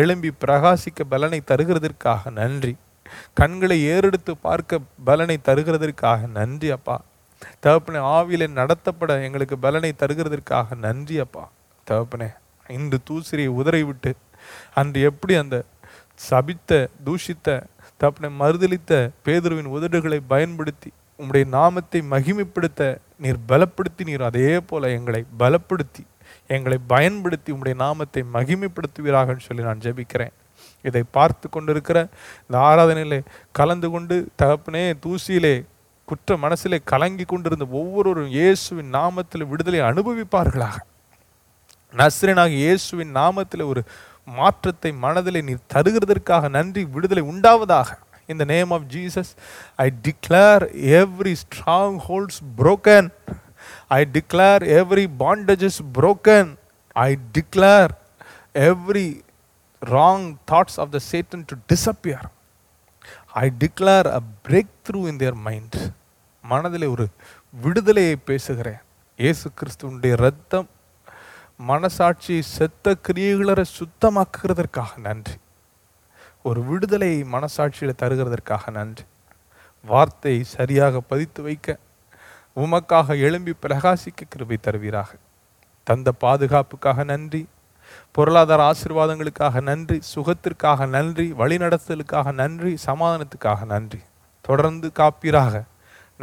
எழும்பி பிரகாசிக்க பலனை தருகிறதற்காக நன்றி. கண்களை ஏறெடுத்து பார்க்க பலனை தருகிறதற்காக நன்றி அப்பா. தகப்பனே, ஆவியிலே நடத்தப்பட எங்களுக்கு பலனை தருகிறதற்காக நன்றி அப்பா. தகப்பனே, இன்று தூசிரியை உதறி விட்டு, அன்று எப்படி அந்த சபித்த, தூஷித்த, தகப்பனை மறுதளித்த பேதுருவின் உதடுகளை பயன்படுத்தி உம்முடைய நாமத்தை மகிமைப்படுத்த நீர் பலப்படுத்தி, நீர் அதே போல எங்களை பலப்படுத்தி, எங்களை பயன்படுத்தி உம்முடைய நாமத்தை மகிமைப்படுத்துவீராகன்னு சொல்லி நான் ஜெபிக்கிறேன். இதை பார்த்து கொண்டிருக்கிற இந்த ஆராதனையிலே கலந்து கொண்டு தகப்பனே, தூசியிலே குற்ற மனசிலே கலங்கி கொண்டிருந்த ஒவ்வொருவரும் இயேசுவின் நாமத்தில் விடுதலை அனுபவிப்பார்களாக. நசரேயனாக இயேசுவின் நாமத்தில் ஒரு மாற்றத்தை மனதிலே நீ தருகிறதற்காக நன்றி. விடுதலை உண்டாவதாக. In the name of Jesus I declare every strongholds broken. I declare every bondages broken. I declare every wrong thoughts of the Satan to disappear. I declare a breakthrough in their mind. மனதிலே ஒரு விடுதலையை பேசுகிறேன். இயேசு கிறிஸ்துவுடைய இரத்தம் மனசாட்சியை செத்த கிரியைகளை சுத்தமாக்குகிறதற்காக நன்றி. ஒரு விடுதலையை மனசாட்சியில் தருகிறதற்காக நன்றி. வார்த்தையை சரியாக பதித்து வைக்க, உமக்காக எழும்பி பிரகாசிக்க கிருபை தருவீராக. தந்த பாதுகாப்புக்காக நன்றி. பொருளாதார ஆசீர்வாதங்களுக்காக நன்றி. சுகத்திற்காக நன்றி. வழிநடத்தலுக்காக நன்றி. சமாதானத்துக்காக நன்றி. தொடர்ந்து காப்பீராக,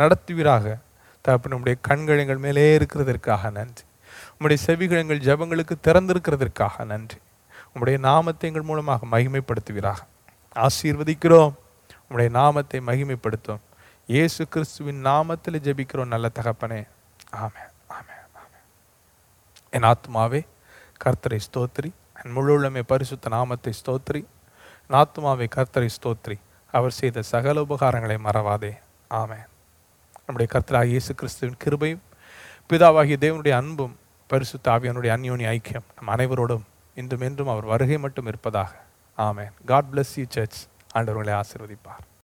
நடத்துவீராக. தகப்பன், நம்முடைய கண்கள் மேலே இருக்கிறதற்காக நன்றி. உம்முடைய செவிகள் எங்கள் ஜபங்களுக்கு திறந்திருக்கிறதற்காக நன்றி. உம்முடைய நாமத்தை எங்கள் மூலமாக மகிமைப்படுத்துவீராக. ஆசீர்வதிக்கிறோம். உம்முடைய நாமத்தை மகிமைப்படுத்தும். இயேசு கிறிஸ்துவின் நாமத்தில் ஜெபிக்கிறோம் நல்ல தகப்பனே. ஆமென், ஆமென், ஆமென். என் ஆத்மாவே கர்த்தரை ஸ்தோத்திரி, என் முழுமே பரிசுத்த நாமத்தை ஸ்தோத்திரி. நாத்துமாவை கர்த்தரை ஸ்தோத்திரி, அவர் செய்த சகல உபகாரங்களை மறவாதே. ஆமென். நம்முடைய கர்த்தராகிய இயேசு கிறிஸ்துவின் கிருபையும் பிதாவாகிய தேவனுடைய அன்பும் பரிசுத்த ஆவியானுடைய அந்யோனி ஐக்கியம் நம் அனைவரோடும் இன்றும் என்றும் அவர் வருகை மட்டும் இருப்பதாக. ஆமென். God bless you church. ஆண்டவர்களை ஆசீர்வதிப்பார்.